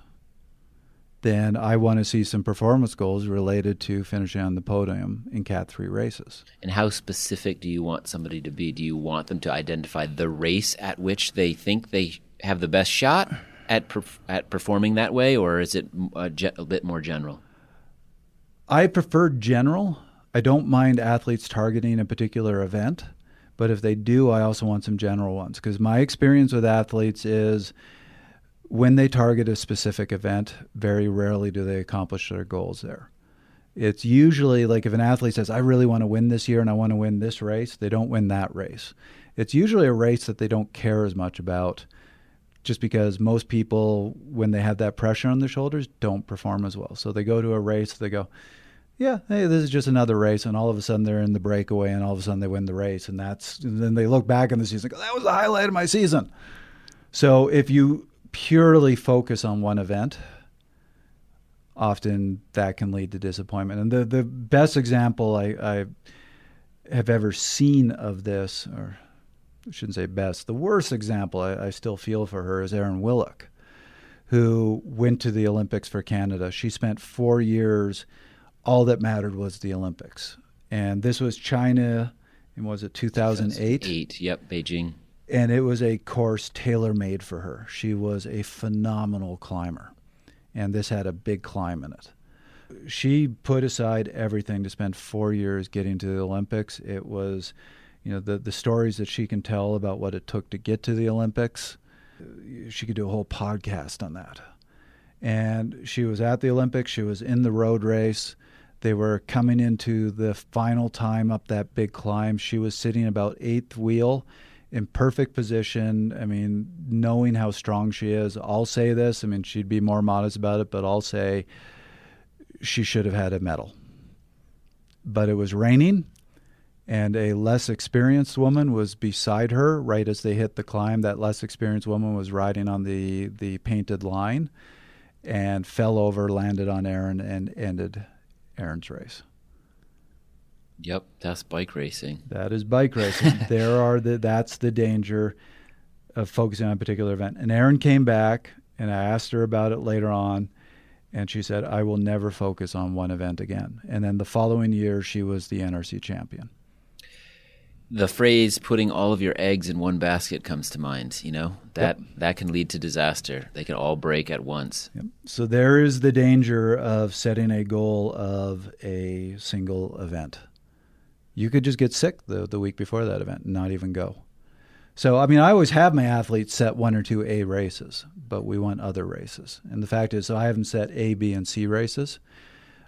then I want to see some performance goals related to finishing on the podium in Cat 3 races. And how specific do you want somebody to be? Do you want them to identify the race at which they think they have the best shot at performing that way, or is it a bit more general? I prefer general. I don't mind athletes targeting a particular event, but if they do, I also want some general ones, because my experience with athletes is when they target a specific event, very rarely do they accomplish their goals there. It's usually like if an athlete says, I really want to win this year and I want to win this race, they don't win that race. It's usually a race that they don't care as much about, just because most people, when they have that pressure on their shoulders, don't perform as well. So they go to a race, they go, yeah, hey, this is just another race, and all of a sudden they're in the breakaway, and all of a sudden they win the race, and then they look back on the season, that was the highlight of my season. So if you purely focus on one event, often that can lead to disappointment. And the best example I have ever seen of this, or I shouldn't say best, the worst example I still feel for her is Erin Willock, who went to the Olympics for Canada. She spent 4 years. All that mattered was the Olympics. And this was China, and was it 2008? 2008, yep, Beijing. And it was a course tailor-made for her. She was a phenomenal climber, and this had a big climb in it. She put aside everything to spend 4 years getting to the Olympics. It was, you know, the stories that she can tell about what it took to get to the Olympics, she could do a whole podcast on that. And she was at the Olympics. She was in the road race. They were coming into the final time up that big climb. She was sitting about eighth wheel in perfect position. I mean, knowing how strong she is, I'll say this. I mean, she'd be more modest about it, but I'll say she should have had a medal. But it was raining, and a less experienced woman was beside her right as they hit the climb. That less experienced woman was riding on the painted line and fell over, landed on Erin, and ended Erin's race. Yep, that's bike racing. That is bike racing. That's the danger of focusing on a particular event. And Erin came back, and I asked her about it later on, and she said, I will never focus on one event again. And then the following year, she was the NRC champion. The phrase putting all of your eggs in one basket comes to mind, you know? That can lead to disaster. They can all break at once. Yep. So there is the danger of setting a goal of a single event. You could just get sick the week before that event and not even go. So, I mean, I always have my athletes set one or two A races, but we want other races. And the fact is, so I haven't set A, B, and C races.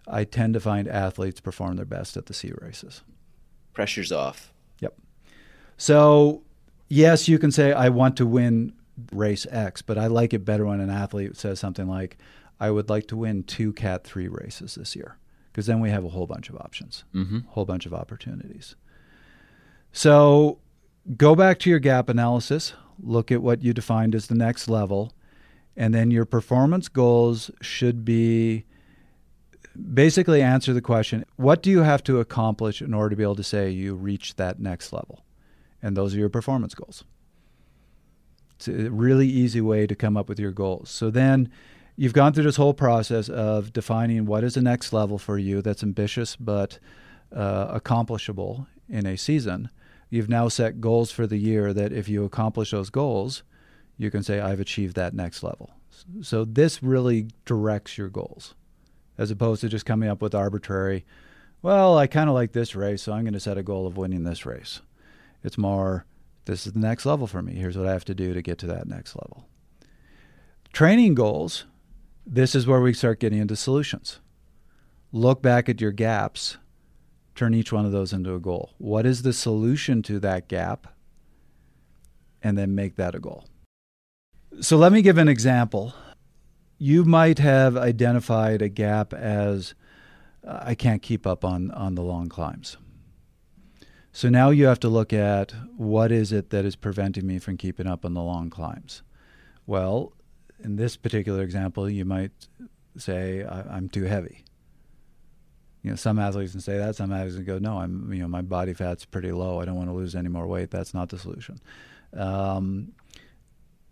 I tend to find athletes perform their best at the C races. Pressure's off. Yep. So, yes, you can say, I want to win race X, but I like it better when an athlete says something like, I would like to win 2 Cat 3 races this year, because then we have a whole bunch of options, mm-hmm. whole bunch of opportunities. So go back to your gap analysis, look at what you defined as the next level, and then your performance goals should be basically answer the question, what do you have to accomplish in order to be able to say you reached that next level? And those are your performance goals. It's a really easy way to come up with your goals. So then you've gone through this whole process of defining what is the next level for you that's ambitious but accomplishable in a season. You've now set goals for the year that if you accomplish those goals, you can say, I've achieved that next level. So this really directs your goals, as opposed to just coming up with arbitrary, well, I kind of like this race, so I'm going to set a goal of winning this race. It's more, this is the next level for me. Here's what I have to do to get to that next level. Training goals, this is where we start getting into solutions. Look back at your gaps, turn each one of those into a goal. What is the solution to that gap? And then make that a goal. So let me give an example. You might have identified a gap as, I can't keep up on the long climbs. So now you have to look at, what is it that is preventing me from keeping up on the long climbs? Well, in this particular example, you might say, I'm too heavy. You know, some athletes can say that, some athletes can go, no, I'm, you know, my body fat's pretty low. I don't want to lose any more weight. That's not the solution.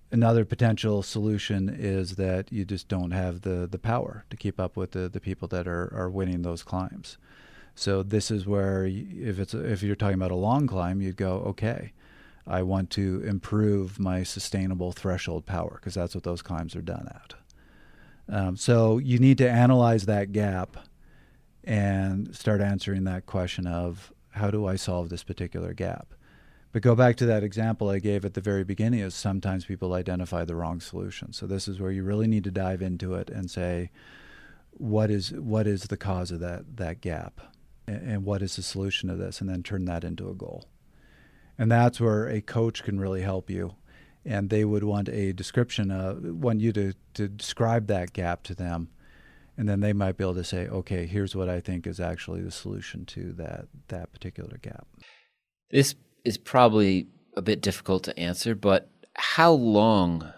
Another potential solution is that you just don't have the power to keep up with the people that are winning those climbs. So this is where, if you're talking about a long climb, you'd go, okay, I want to improve my sustainable threshold power, because that's what those climbs are done at. So you need to analyze that gap and start answering that question of, how do I solve this particular gap? But go back to that example I gave at the very beginning, is sometimes people identify the wrong solution. So this is where you really need to dive into it and say, what is the cause of that gap? And what is the solution to this? And then turn that into a goal. And that's where a coach can really help you. And they would want a description of, want you to describe that gap to them. And then they might be able to say, okay, here's what I think is actually the solution to that particular gap. This is probably a bit difficult to answer, but how long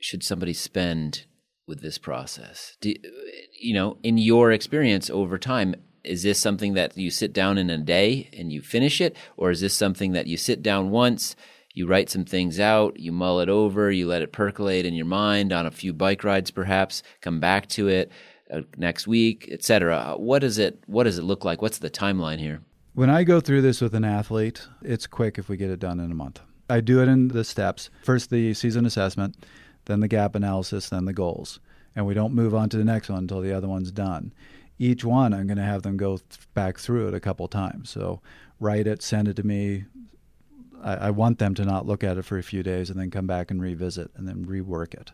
should somebody spend with this process? In your experience over time, is this something that you sit down in a day and you finish it? Or is this something that you sit down once, you write some things out, you mull it over, you let it percolate in your mind on a few bike rides perhaps, come back to it next week, etc.? What does it look like? What's the timeline here? When I go through this with an athlete, it's quick if we get it done in a month. I do it in the steps. First, the season assessment, then the gap analysis, then the goals. And we don't move on to the next one until the other one's done. Each one, I'm going to have them go back through it a couple times. So write it, send it to me. I want them to not look at it for a few days and then come back and revisit and then rework it.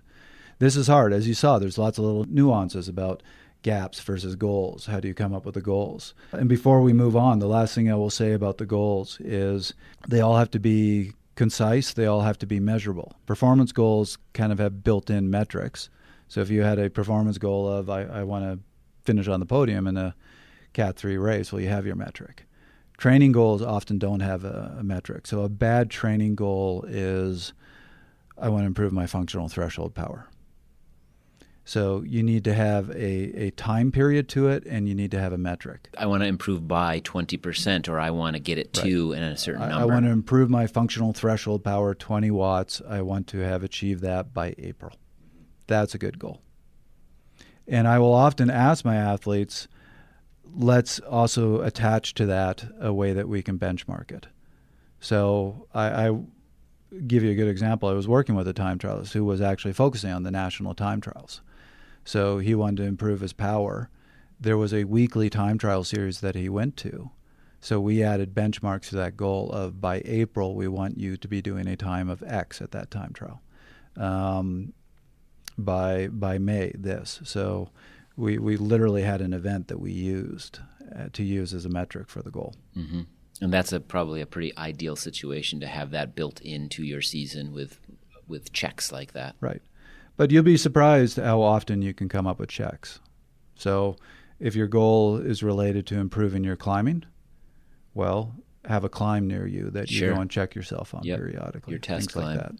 This is hard. As you saw, there's lots of little nuances about gaps versus goals. How do you come up with the goals? And before we move on, the last thing I will say about the goals is they all have to be concise. They all have to be measurable. Performance goals kind of have built-in metrics. So if you had a performance goal of, I want to finish on the podium in a Cat 3 race, well, you have your metric. Training goals often don't have a metric. So a bad training goal is, I want to improve my functional threshold power. So you need to have a time period to it, and you need to have a metric. I want to improve by 20%, or I want to get it to in a certain number. I want to improve my functional threshold power 20 watts. I want to have achieved that by April. That's a good goal. And I will often ask my athletes, let's also attach to that a way that we can benchmark it. So I give you a good example. I was working with a time trialist who was actually focusing on the national time trials. So he wanted to improve his power. There was a weekly time trial series that he went to. So we added benchmarks to that goal of, by April, we want you to be doing a time of X at that time trial. By May, this. So we literally had an event that we used to use as a metric for the goal. Mm-hmm. And that's probably a pretty ideal situation to have that built into your season with checks like that. Right. But you'll be surprised how often you can come up with checks. So if your goal is related to improving your climbing, well, have a climb near you that you go and check yourself on periodically. Your test climb. Like that.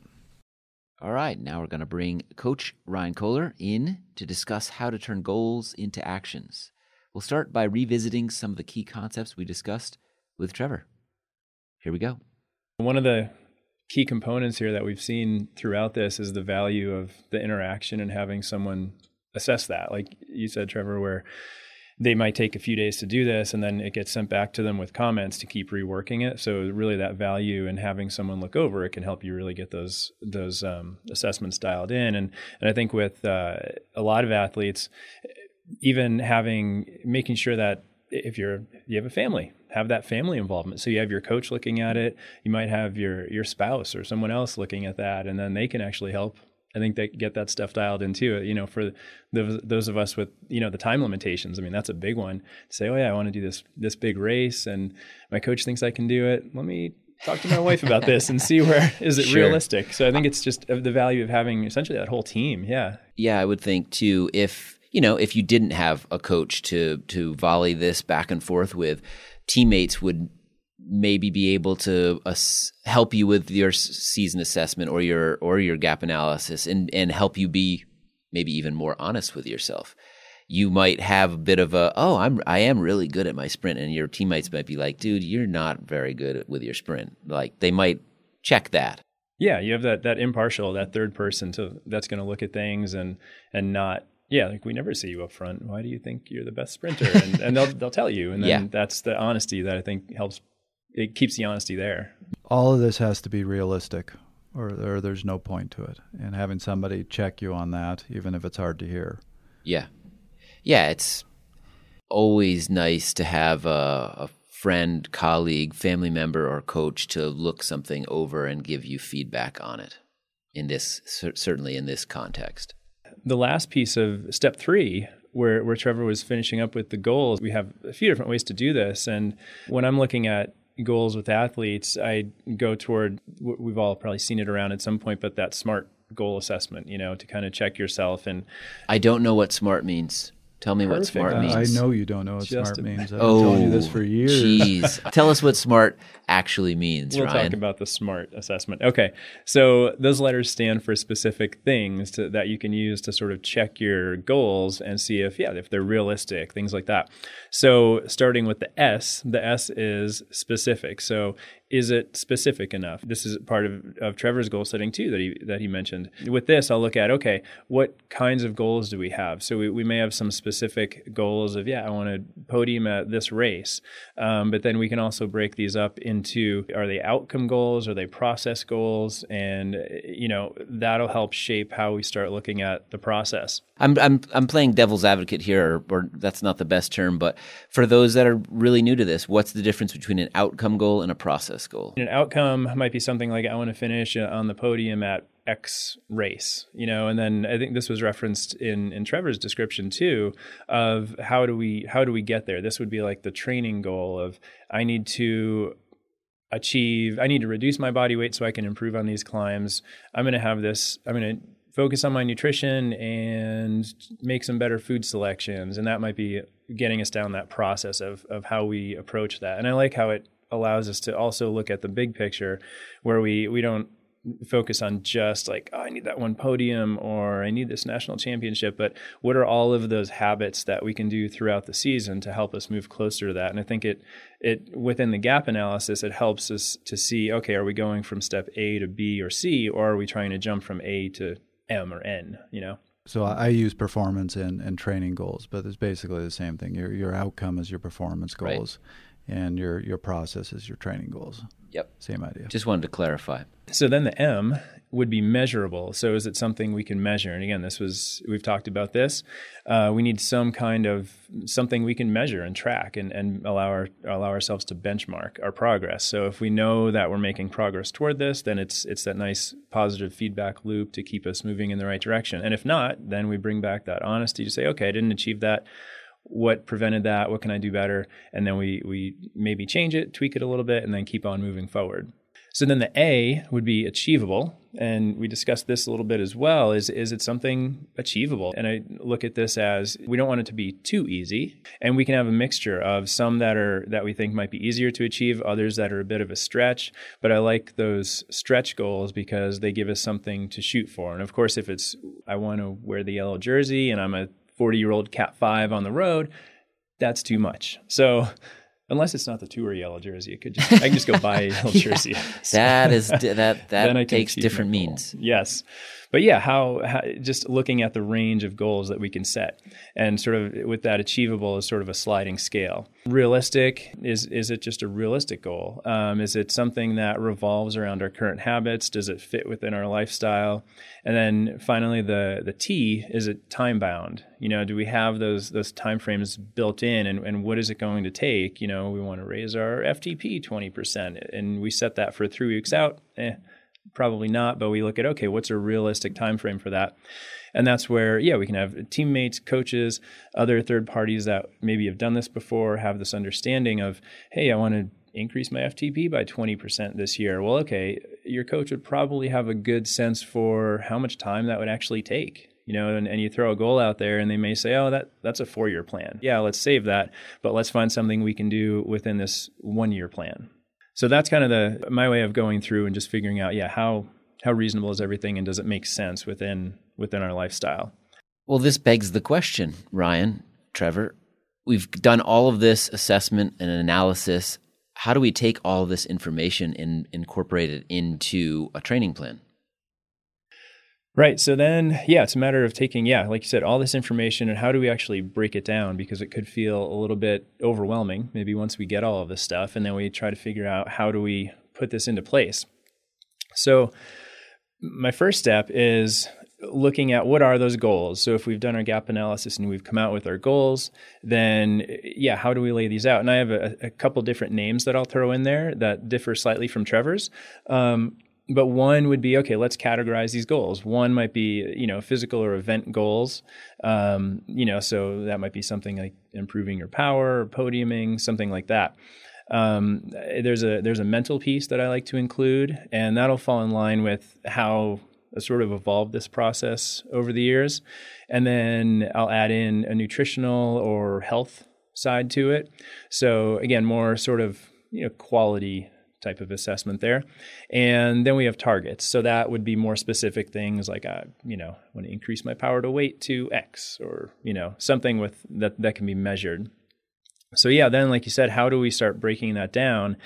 All right, now we're going to bring Coach Ryan Kohler in to discuss how to turn goals into actions. We'll start by revisiting some of the key concepts we discussed with Trevor. Here we go. One of the key components here that we've seen throughout this is the value of the interaction and having someone assess that. Like you said, Trevor, where they might take a few days to do this and then it gets sent back to them with comments to keep reworking it. So really that value in having someone look over it can help you really get those assessments dialed in. And I think with a lot of athletes, even making sure that if you have a family, have that family involvement. So you have your coach looking at it. You might have your spouse or someone else looking at that, and then they can actually help. I think they get that stuff dialed in too. You know, for those of us with, you know, the time limitations, I mean, that's a big one. Say, oh yeah, I want to do this big race and my coach thinks I can do it. Let me talk to my wife about this and see where, is it realistic? So I think it's just the value of having essentially that whole team. Yeah. Yeah. I would think too, if you didn't have a coach to volley this back and forth with, teammates would maybe be able to help you with your season assessment or your gap analysis and help you be maybe even more honest with yourself. You might have a bit of I am really good at my sprint, and your teammates might be like, dude, you're not very good with your sprint. Like, they might check that. Yeah, you have that impartial, that third person that's going to look at things and not. Yeah, like, we never see you up front. Why do you think you're the best sprinter? And they'll tell you. And then that's the honesty that I think helps. It keeps the honesty there. All of this has to be realistic, or there's no point to it. And having somebody check you on that, even if it's hard to hear. Yeah. Yeah, it's always nice to have a friend, colleague, family member, or coach to look something over and give you feedback on it, certainly in this context. The last piece of step 3, where Trevor was finishing up with the goals, we have a few different ways to do this. And when I'm looking at goals with athletes, I go toward, we've all probably seen it around at some point, but that SMART goal assessment, to kind of check yourself. And I don't know what SMART means. Tell me what SMART means. I know you don't know what SMART means. I've been telling you this for years. Jeez. Tell us what SMART actually means, Ryan. We'll talk about the SMART assessment. Okay. So those letters stand for specific things that you can use to sort of check your goals and see if they're realistic, things like that. So starting with the S is specific. So is it specific enough? This is part of Trevor's goal setting too that he mentioned. With this, I'll look at, okay, what kinds of goals do we have? So we may have some specific goals of, I want to podium at this race. But then we can also break these up into, are they outcome goals? Are they process goals? And, that'll help shape how we start looking at the process. I'm playing devil's advocate here, or that's not the best term, but for those that are really new to this, what's the difference between an outcome goal and a process goal? An outcome might be something like, I want to finish on the podium at X race, and then I think this was referenced in Trevor's description too, of how do we get there? This would be like the training goal of, I need to reduce my body weight so I can improve on these climbs. I'm going to focus on my nutrition and make some better food selections. And that might be getting us down that process of how we approach that. And I like how it allows us to also look at the big picture, where we don't focus on just like, I need that one podium or I need this national championship, but what are all of those habits that we can do throughout the season to help us move closer to that? And I think it within the gap analysis, it helps us to see, okay, are we going from step A to B or C, or are we trying to jump from A to M or N, So I use performance and training goals, but it's basically the same thing. Your outcome is your performance goals. Right. And your process is your training goals. Yep. Same idea. Just wanted to clarify. So then the M would be measurable. So is it something we can measure? And again, we've talked about this. We need some kind of something we can measure and track and allow ourselves to benchmark our progress. So if we know that we're making progress toward this, then it's that nice positive feedback loop to keep us moving in the right direction. And if not, then we bring back that honesty to say, okay, I didn't achieve that. What prevented that? What can I do better? And then we maybe change it, tweak it a little bit, and then keep on moving forward. So then the A would be achievable. And we discussed this a little bit as well, is it something achievable? And I look at this as we don't want it to be too easy. And we can have a mixture of some that we think might be easier to achieve, others that are a bit of a stretch. But I like those stretch goals because they give us something to shoot for. And of course, if it's, I want to wear the yellow jersey and I'm a 40-year-old Cat 5 on the road, that's too much. So unless it's not the tour yellow jersey, I can just go buy a yellow jersey. So that takes different means. Yes. But yeah, how just looking at the range of goals that we can set and sort of with that achievable is sort of a sliding scale. Realistic, is it just a realistic goal? Is it something that revolves around our current habits? Does it fit within our lifestyle? And then finally, the T, is it time bound? You know, do we have those time frames built in and what is it going to take? You know, we want to raise our FTP 20% and we set that for 3 weeks out. Probably not, but we look at, okay, what's a realistic time frame for that? And that's where, yeah, we can have teammates, coaches, other third parties that maybe have done this before, have this understanding of, hey, I want to increase my FTP by 20% this year. Well, okay, your coach would probably have a good sense for how much time that would actually take. You know, and you throw a goal out there and they may say, oh, that's a 4-year plan. Yeah, let's save that, but let's find something we can do within this 1-year plan. So that's kind of my way of going through and just figuring out, yeah, how reasonable is everything and does it make sense within our lifestyle? Well, this begs the question, Ryan, Trevor. We've done all of this assessment and analysis. How do we take all of this information and incorporate it into a training plan? Right. So then, yeah, it's a matter of taking, yeah, like you said, all this information and how do we actually break it down? Because it could feel a little bit overwhelming, maybe once we get all of this stuff, and then we try to figure out how do we put this into place. So my first step is looking at what are those goals. So if we've done our gap analysis and we've come out with our goals, then, yeah, how do we lay these out? And I have a couple different names that I'll throw in there that differ slightly from Trevor's. But one would be, okay, let's categorize these goals. One might be, you know, physical or event goals. You know, so that might be something like improving your power or podiuming, something like that. There's a mental piece that I like to include, and that'll fall in line with how I sort of evolved this process over the years. And then I'll add in a nutritional or health side to it. So again, more sort of, you know, quality type of assessment there. And then we have targets. So that would be more specific things like, you know, I want to increase my power to weight to X or, you know, something with that can be measured. So yeah, then like you said, how do we start breaking that down?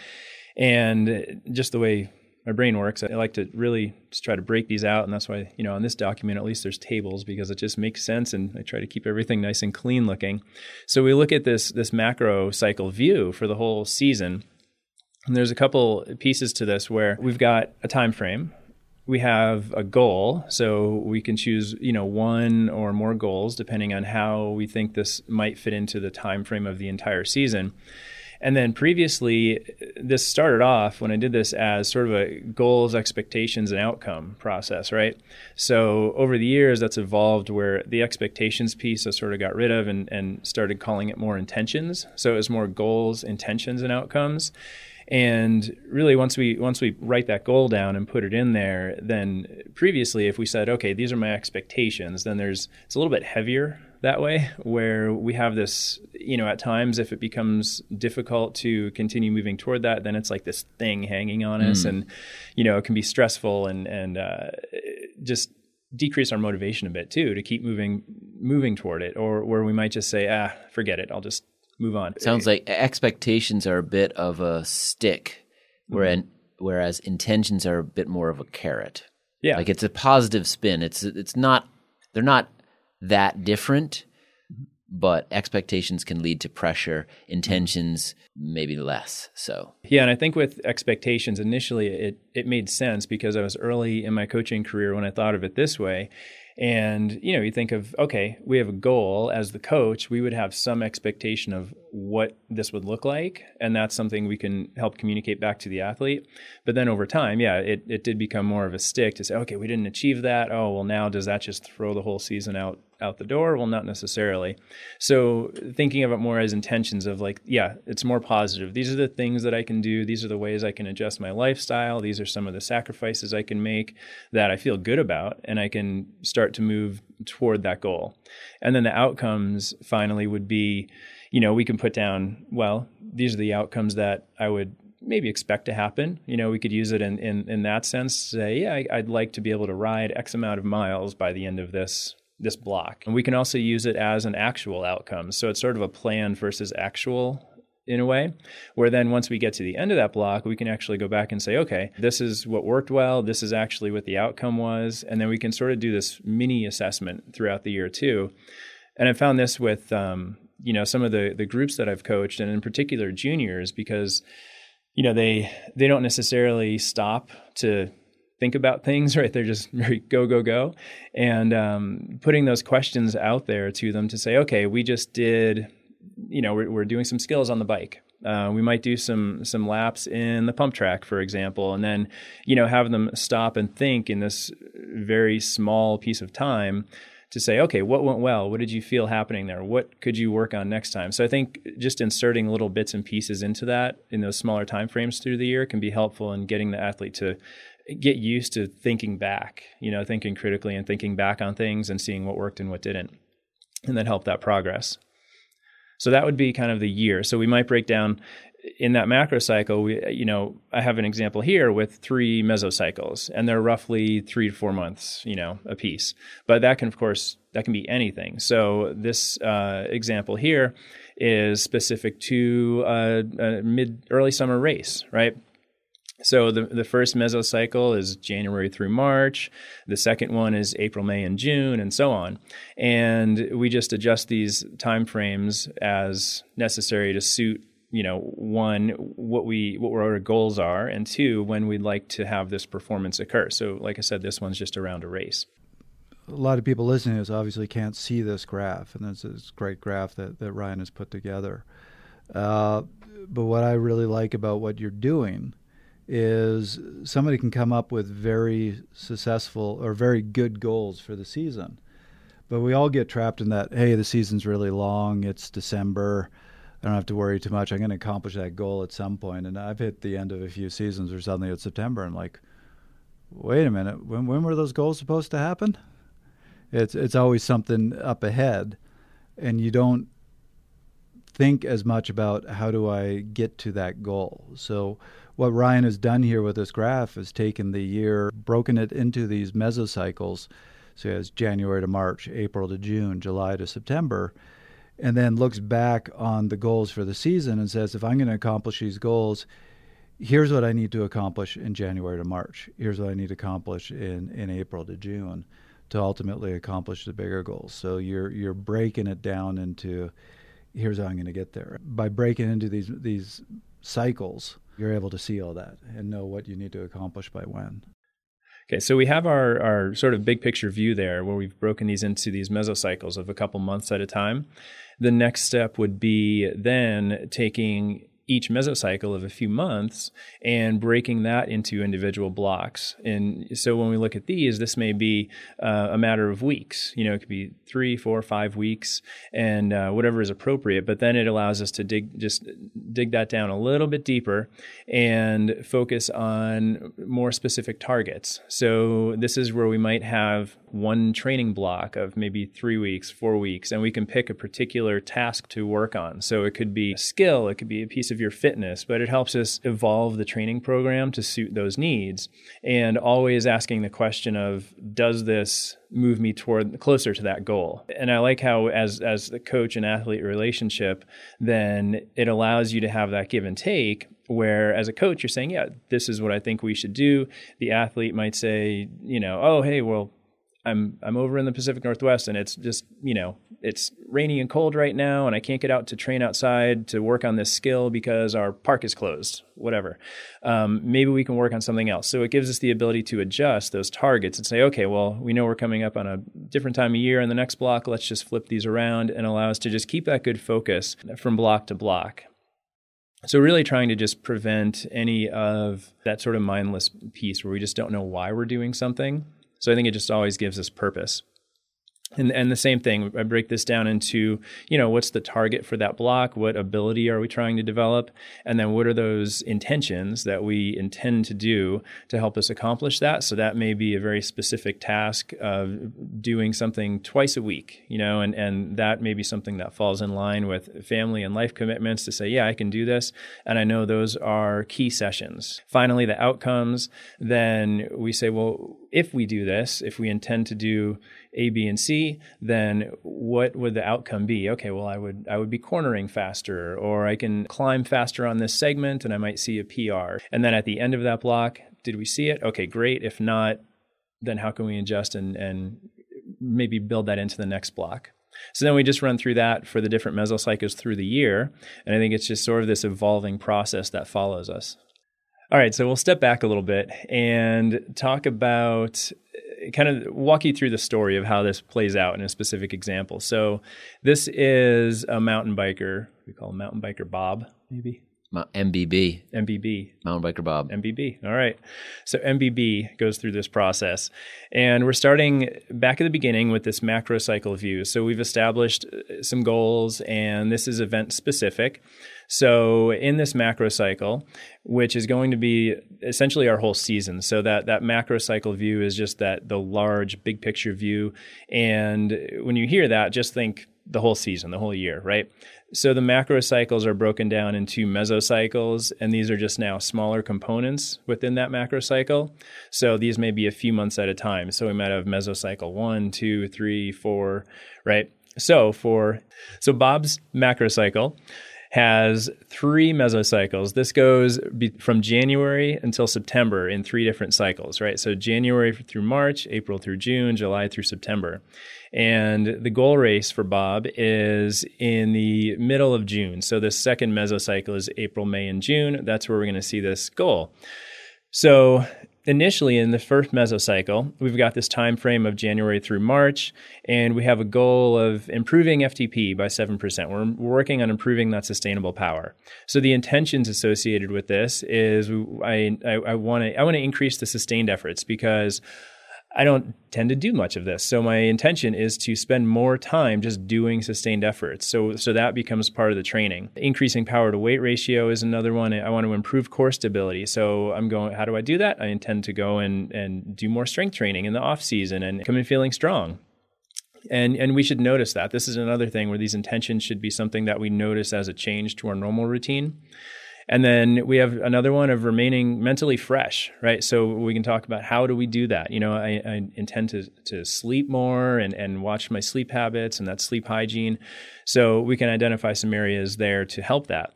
And just the way my brain works, I like to really just try to break these out. And that's why, you know, on this document, at least there's tables because it just makes sense. And I try to keep everything nice and clean looking. So we look at this macro cycle view for the whole season. And there's a couple pieces to this where we've got a time frame, we have a goal, so we can choose, you know, one or more goals depending on how we think this might fit into the time frame of the entire season. And then previously, this started off when I did this as sort of a goals, expectations, and outcome process, right? So over the years, that's evolved where the expectations piece I sort of got rid of and started calling it more intentions. So it was more goals, intentions, and outcomes. And really, once we write that goal down and put it in there, then previously, if we said, okay, these are my expectations, then it's a little bit heavier that way, where we have this, you know, at times, if it becomes difficult to continue moving toward that, then it's like this thing hanging on us, and, you know, it can be stressful and just decrease our motivation a bit too to keep moving toward it, or where we might just say, forget it, I'll just move on. Sounds like expectations are a bit of a stick, whereas intentions are a bit more of a carrot. Yeah, like it's a positive spin. It's not, they're not that different, but expectations can lead to pressure. Intentions maybe less so. Yeah, and I think with expectations initially it made sense because I was early in my coaching career when I thought of it this way. And, you know, you think of, okay, we have a goal as the coach, we would have some expectation of what this would look like. And that's something we can help communicate back to the athlete. But then over time, yeah, it did become more of a stick to say, okay, we didn't achieve that. Oh, well, now does that just throw the whole season out out the door? Well, not necessarily. So thinking of it more as intentions of like, yeah, it's more positive. These are the things that I can do. These are the ways I can adjust my lifestyle. These are some of the sacrifices I can make that I feel good about, and I can start to move toward that goal. And then the outcomes finally would be, you know, we can put down, well, these are the outcomes that I would maybe expect to happen. You know, we could use it in that sense, say, yeah, I'd like to be able to ride X amount of miles by the end of this block. And we can also use it as an actual outcome. So it's sort of a plan versus actual in a way, where then once we get to the end of that block, we can actually go back and say, okay, this is what worked well. This is actually what the outcome was. And then we can sort of do this mini assessment throughout the year too. And I found this with, you know, some of the groups that I've coached, and in particular juniors, because you know, they don't necessarily stop to think about things, right? They're just very go, go, go. And putting those questions out there to them to say, okay, we just did, you know, we're doing some skills on the bike. We might do some laps in the pump track, for example, and then, you know, have them stop and think in this very small piece of time to say, okay, what went well? What did you feel happening there? What could you work on next time? So I think just inserting little bits and pieces into that in those smaller timeframes through the year can be helpful in getting the athlete to get used to thinking back, you know, thinking critically and thinking back on things and seeing what worked and what didn't, and then help that progress. So that would be kind of the year. So we might break down in that macro cycle, we, you know, I have an example here with 3 mesocycles, and they're roughly 3 to 4 months, you know, a piece. But that can, of course, that can be anything. So this example here is specific to a mid-early summer race, right? So the first mesocycle is January through March. The second one is April, May, and June, and so on. And we just adjust these timeframes as necessary to suit, you know, one, what our goals are, and two, when we'd like to have this performance occur. So like I said, this one's just around a race. A lot of people listening to this obviously can't see this graph, and this is a great graph that Ryan has put together. But what I really like about what you're doing is somebody can come up with very successful or very good goals for the season. But we all get trapped in that, hey, the season's really long, it's December, I don't have to worry too much. I'm going to accomplish that goal at some point. And I've hit the end of a few seasons, or suddenly it's September. I'm like, wait a minute, when were those goals supposed to happen? It's always something up ahead, and you don't think as much about how do I get to that goal. So what Ryan has done here with this graph is taken the year, broken it into these mesocycles. So he has January to March, April to June, July to September, and then looks back on the goals for the season and says, if I'm going to accomplish these goals, here's what I need to accomplish in January to March. Here's what I need to accomplish in April to June to ultimately accomplish the bigger goals. So you're breaking it down into, here's how I'm going to get there. By breaking into these cycles, you're able to see all that and know what you need to accomplish by when. Okay, so we have our sort of big picture view there, where we've broken these into these mesocycles of a couple months at a time. The next step would be then taking each mesocycle of a few months and breaking that into individual blocks. And so when we look at these, this may be a matter of weeks. You know, it could be 3, 4, 5 weeks, and whatever is appropriate. But then it allows us to dig that down a little bit deeper and focus on more specific targets. So this is where we might have one training block of maybe 3 weeks, 4 weeks, and we can pick a particular task to work on. So it could be a skill, it could be a piece of your fitness, but it helps us evolve the training program to suit those needs, and always asking the question of, does this move me toward closer to that goal? And I like how as the coach and athlete relationship, then it allows you to have that give and take, where as a coach, you're saying, yeah, this is what I think we should do. The athlete might say, you know, oh, hey, well, I'm over in the Pacific Northwest, and it's just, you know, it's rainy and cold right now, and I can't get out to train outside to work on this skill because our park is closed, whatever. Maybe we can work on something else. So it gives us the ability to adjust those targets and say, okay, well, we know we're coming up on a different time of year in the next block. Let's just flip these around and allow us to just keep that good focus from block to block. So really trying to just prevent any of that sort of mindless piece where we just don't know why we're doing something. So I think it just always gives us purpose. And the same thing, I break this down into, you know, what's the target for that block? What ability are we trying to develop? And then what are those intentions that we intend to do to help us accomplish that? So that may be a very specific task of doing something twice a week, you know, and that may be something that falls in line with family and life commitments to say, yeah, I can do this. And I know those are key sessions. Finally, the outcomes, then we say, well, if we do this, if we intend to do A, B, and C, then what would the outcome be? Okay, well, I would be cornering faster, or I can climb faster on this segment and I might see a PR. And then at the end of that block, did we see it? Okay, great. If not, then how can we adjust and maybe build that into the next block? So then we just run through that for the different mesocycles through the year. And I think it's just sort of this evolving process that follows us. All right, so we'll step back a little bit and talk about, kind of walk you through the story of how this plays out in a specific example. So this is a mountain biker. We call him Mountain Biker Bob, maybe? MBB. MBB. Mountain Biker Bob. MBB. All right. So MBB goes through this process. And we're starting back at the beginning with this macro cycle view. So we've established some goals, and this is event specific. So in this macro cycle, which is going to be essentially our whole season, so that macro cycle view is just that the large big picture view. And when you hear that, just think the whole season, the whole year, right? So the macro cycles are broken down into mesocycles, and these are just now smaller components within that macro cycle. So these may be a few months at a time. So we might have mesocycle 1, 2, 3, 4, right? So Bob's macro cycle has 3 mesocycles. This goes from January until September in 3 different cycles, right? So January through March, April through June, July through September. And the goal race for Bob is in the middle of June. So the second mesocycle is April, May, and June. That's where we're going to see this goal. So initially in the first mesocycle, we've got this time frame of January through March, and we have a goal of improving FTP by 7%. We're working on improving that sustainable power. So the intentions associated with this is I want to increase the sustained efforts because I don't tend to do much of this. So my intention is to spend more time just doing sustained efforts. So that becomes part of the training. Increasing power to weight ratio is another one. I want to improve core stability. So I'm going, how do I do that? I intend to go and do more strength training in the off season and come in feeling strong. And we should notice that. This is another thing where these intentions should be something that we notice as a change to our normal routine. And then we have another one of remaining mentally fresh, right? So we can talk about how do we do that? You know, I intend to sleep more and watch my sleep habits and that sleep hygiene. So we can identify some areas there to help that.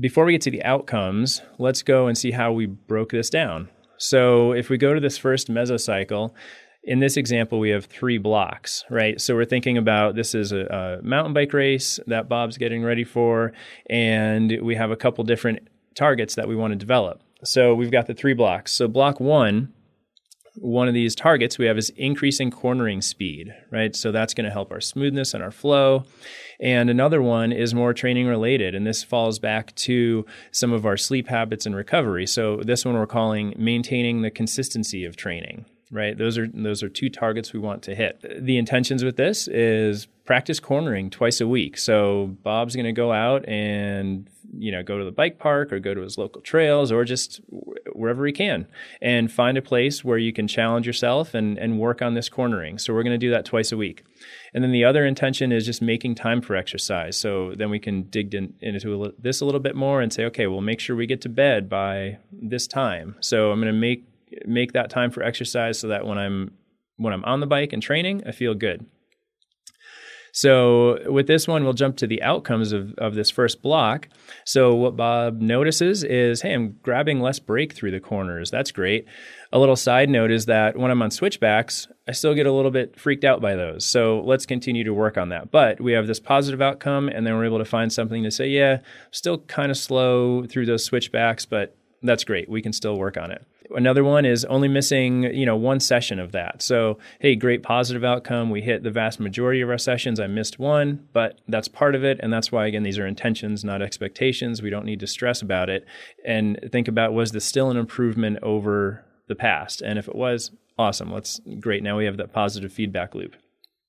Before we get to the outcomes, let's go and see how we broke this down. So if we go to this first mesocycle, in this example, we have 3 blocks, right? So we're thinking about this is a mountain bike race that Bob's getting ready for, and we have a couple different targets that we want to develop. So we've got the 3 blocks. So block 1, one of these targets we have is increasing cornering speed, right? So that's going to help our smoothness and our flow. And another one is more training related, and this falls back to some of our sleep habits and recovery. So this one we're calling maintaining the consistency of training. Right? Those are 2 targets we want to hit. The intentions with this is practice cornering twice a week. So Bob's going to go out and, you know, go to the bike park or go to his local trails or just wherever he can and find a place where you can challenge yourself and work on this cornering. So we're going to do that twice a week. And then the other intention is just making time for exercise. So then we can dig into this a little bit more and say, okay, we'll make sure we get to bed by this time. So I'm going to make that time for exercise so that when I'm on the bike and training, I feel good. So with this one, we'll jump to the outcomes of this first block. So what Bob notices is, hey, I'm grabbing less brake through the corners. That's great. A little side note is that when I'm on switchbacks, I still get a little bit freaked out by those. So let's continue to work on that. But we have this positive outcome, and then we're able to find something to say, yeah, still kind of slow through those switchbacks, but that's great. We can still work on it. Another one is only missing, you know, one session of that. So, hey, great positive outcome. We hit the vast majority of our sessions. I missed one, but that's part of it. And that's why, again, these are intentions, not expectations. We don't need to stress about it. And think about, was this still an improvement over the past? And if it was, awesome. Great. Now we have that positive feedback loop.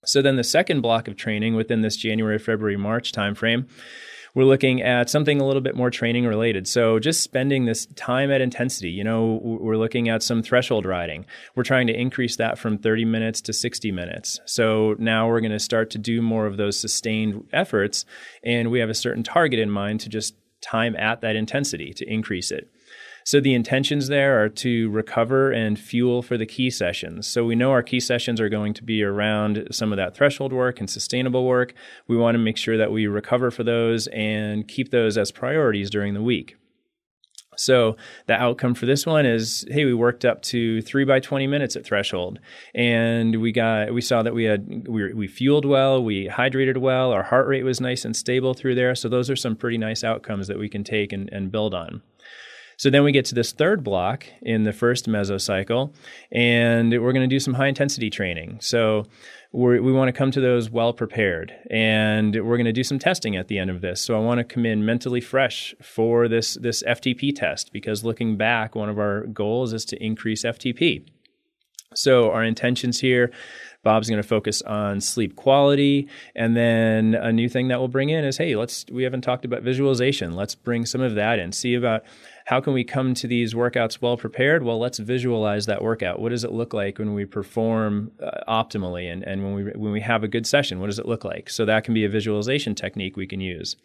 So then the second block of training within this January, February, March timeframe, we're looking at something a little bit more training related. So just spending this time at intensity, you know, we're looking at some threshold riding. We're trying to increase that from 30 minutes to 60 minutes. So now we're going to start to do more of those sustained efforts. And we have a certain target in mind to just time at that intensity to increase it. So the intentions there are to recover and fuel for the key sessions. So we know our key sessions are going to be around some of that threshold work and sustainable work. We want to make sure that we recover for those and keep those as priorities during the week. So the outcome for this one is, hey, we worked up to 3 by 20 minutes at threshold, and we saw that we fueled well, we hydrated well, our heart rate was nice and stable through there. So those are some pretty nice outcomes that we can take and build on. So then we get to this third block in the first mesocycle, and we're going to do some high-intensity training. So we want to come to those well-prepared, and we're going to do some testing at the end of this. So I want to come in mentally fresh for this FTP test, because looking back, one of our goals is to increase FTP. So our intentions here, Bob's going to focus on sleep quality. And then a new thing that we'll bring in is, hey, we haven't talked about visualization. Let's bring some of that in. See about how can we come to these workouts well prepared? Well, let's visualize that workout. What does it look like when we perform optimally? And when we have a good session, what does it look like? So that can be a visualization technique we can use.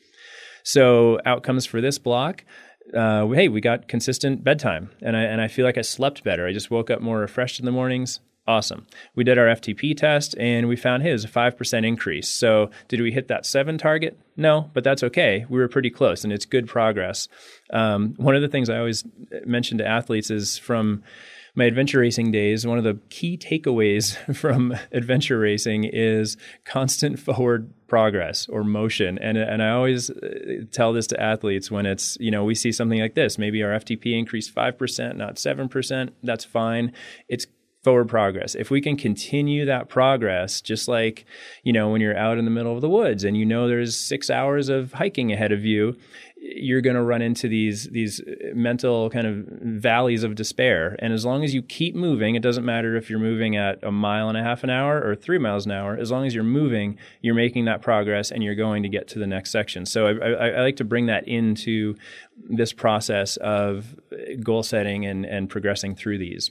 So outcomes for this block. Hey, we got consistent bedtime, and I feel like I slept better. I just woke up more refreshed in the mornings. Awesome. We did our FTP test, and we found a 5% increase. So did we hit that 7 target? No, but that's okay. We were pretty close, and it's good progress. One of the things I always mention to athletes is from my adventure racing days, one of the key takeaways from adventure racing is constant forward progress or motion. And I always tell this to athletes when it's, you know, we see something like this, maybe our FTP increased 5%, not 7%. That's fine. It's forward progress. If we can continue that progress, just like, you know, when you're out in the middle of the woods and you know there's 6 hours of hiking ahead of you, you're going to run into these mental kind of valleys of despair. And as long as you keep moving, it doesn't matter if you're moving at 1.5 miles an hour or 3 miles an hour, as long as you're moving, you're making that progress and you're going to get to the next section. So I like to bring that into this process of goal setting and progressing through these.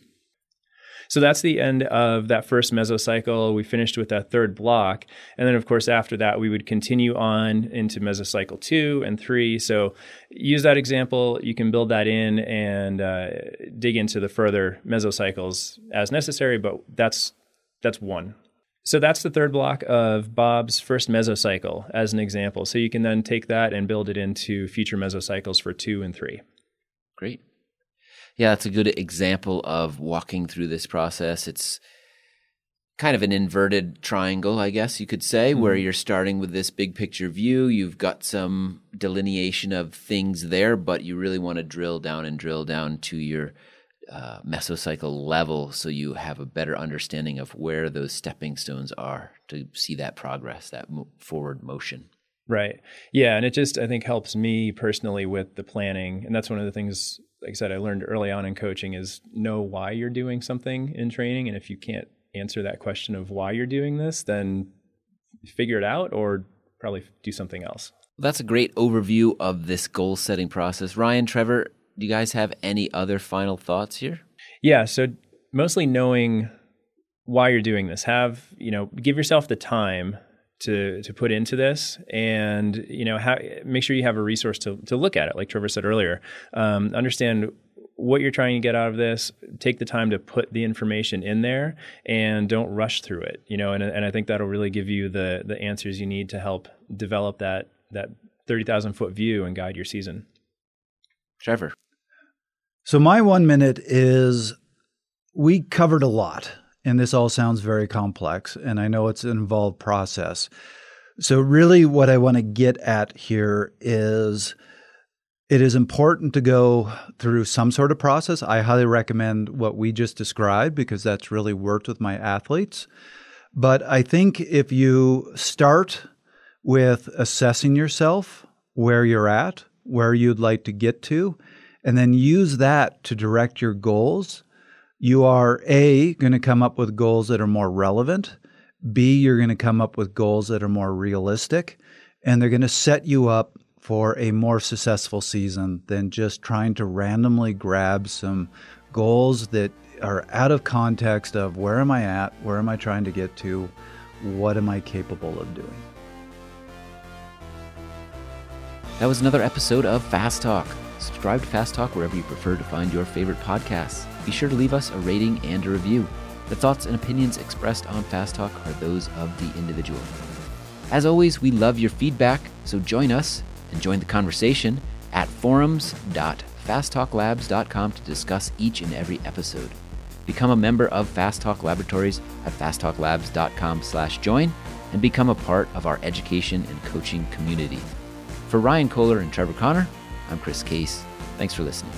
So that's the end of that first mesocycle. We finished with that third block. And then, of course, after that, we would continue on into mesocycle 2 and 3. So use that example. You can build that in and dig into the further mesocycles as necessary, but that's one. So that's the third block of Bob's first mesocycle as an example. So you can then take that and build it into future mesocycles for 2 and 3. Great. Yeah, it's a good example of walking through this process. It's kind of an inverted triangle, I guess you could say, mm-hmm. where you're starting with this big picture view. You've got some delineation of things there, but you really want to drill down to your mesocycle level so you have a better understanding of where those stepping stones are to see that progress, that forward motion. Right. Yeah, and it just, I think, helps me personally with the planning. And that's one of the things, like I said, I learned early on in coaching is know why you're doing something in training. And if you can't answer that question of why you're doing this, then figure it out or probably do something else. Well, that's a great overview of this goal setting process. Ryan, Trevor, do you guys have any other final thoughts here? Yeah. So mostly knowing why you're doing this, give yourself the time to put into this, and make sure you have a resource to look at it. Like Trevor said earlier, understand what you're trying to get out of this. Take the time to put the information in there, and don't rush through it. And I think that'll really give you the answers you need to help develop that 30,000-foot view and guide your season. Trevor. So my 1 minute is we covered a lot. And this all sounds very complex, and I know it's an involved process. So really what I want to get at here is it is important to go through some sort of process. I highly recommend what we just described because that's really worked with my athletes. But I think if you start with assessing yourself, where you're at, where you'd like to get to, and then use that to direct your goals, you are, A, going to come up with goals that are more relevant, B, you're going to come up with goals that are more realistic, and they're going to set you up for a more successful season than just trying to randomly grab some goals that are out of context of where am I at, where am I trying to get to, what am I capable of doing. That was another episode of Fast Talk. Subscribe to Fast Talk wherever you prefer to find your favorite podcasts. Be sure to leave us a rating and a review. The thoughts and opinions expressed on Fast Talk are those of the individual. As always, we love your feedback, so join us and join the conversation at forums.fasttalklabs.com to discuss each and every episode. Become a member of Fast Talk Laboratories at fasttalklabs.com/join and become a part of our education and coaching community. For Ryan Kohler and Trevor Connor, I'm Chris Case. Thanks for listening.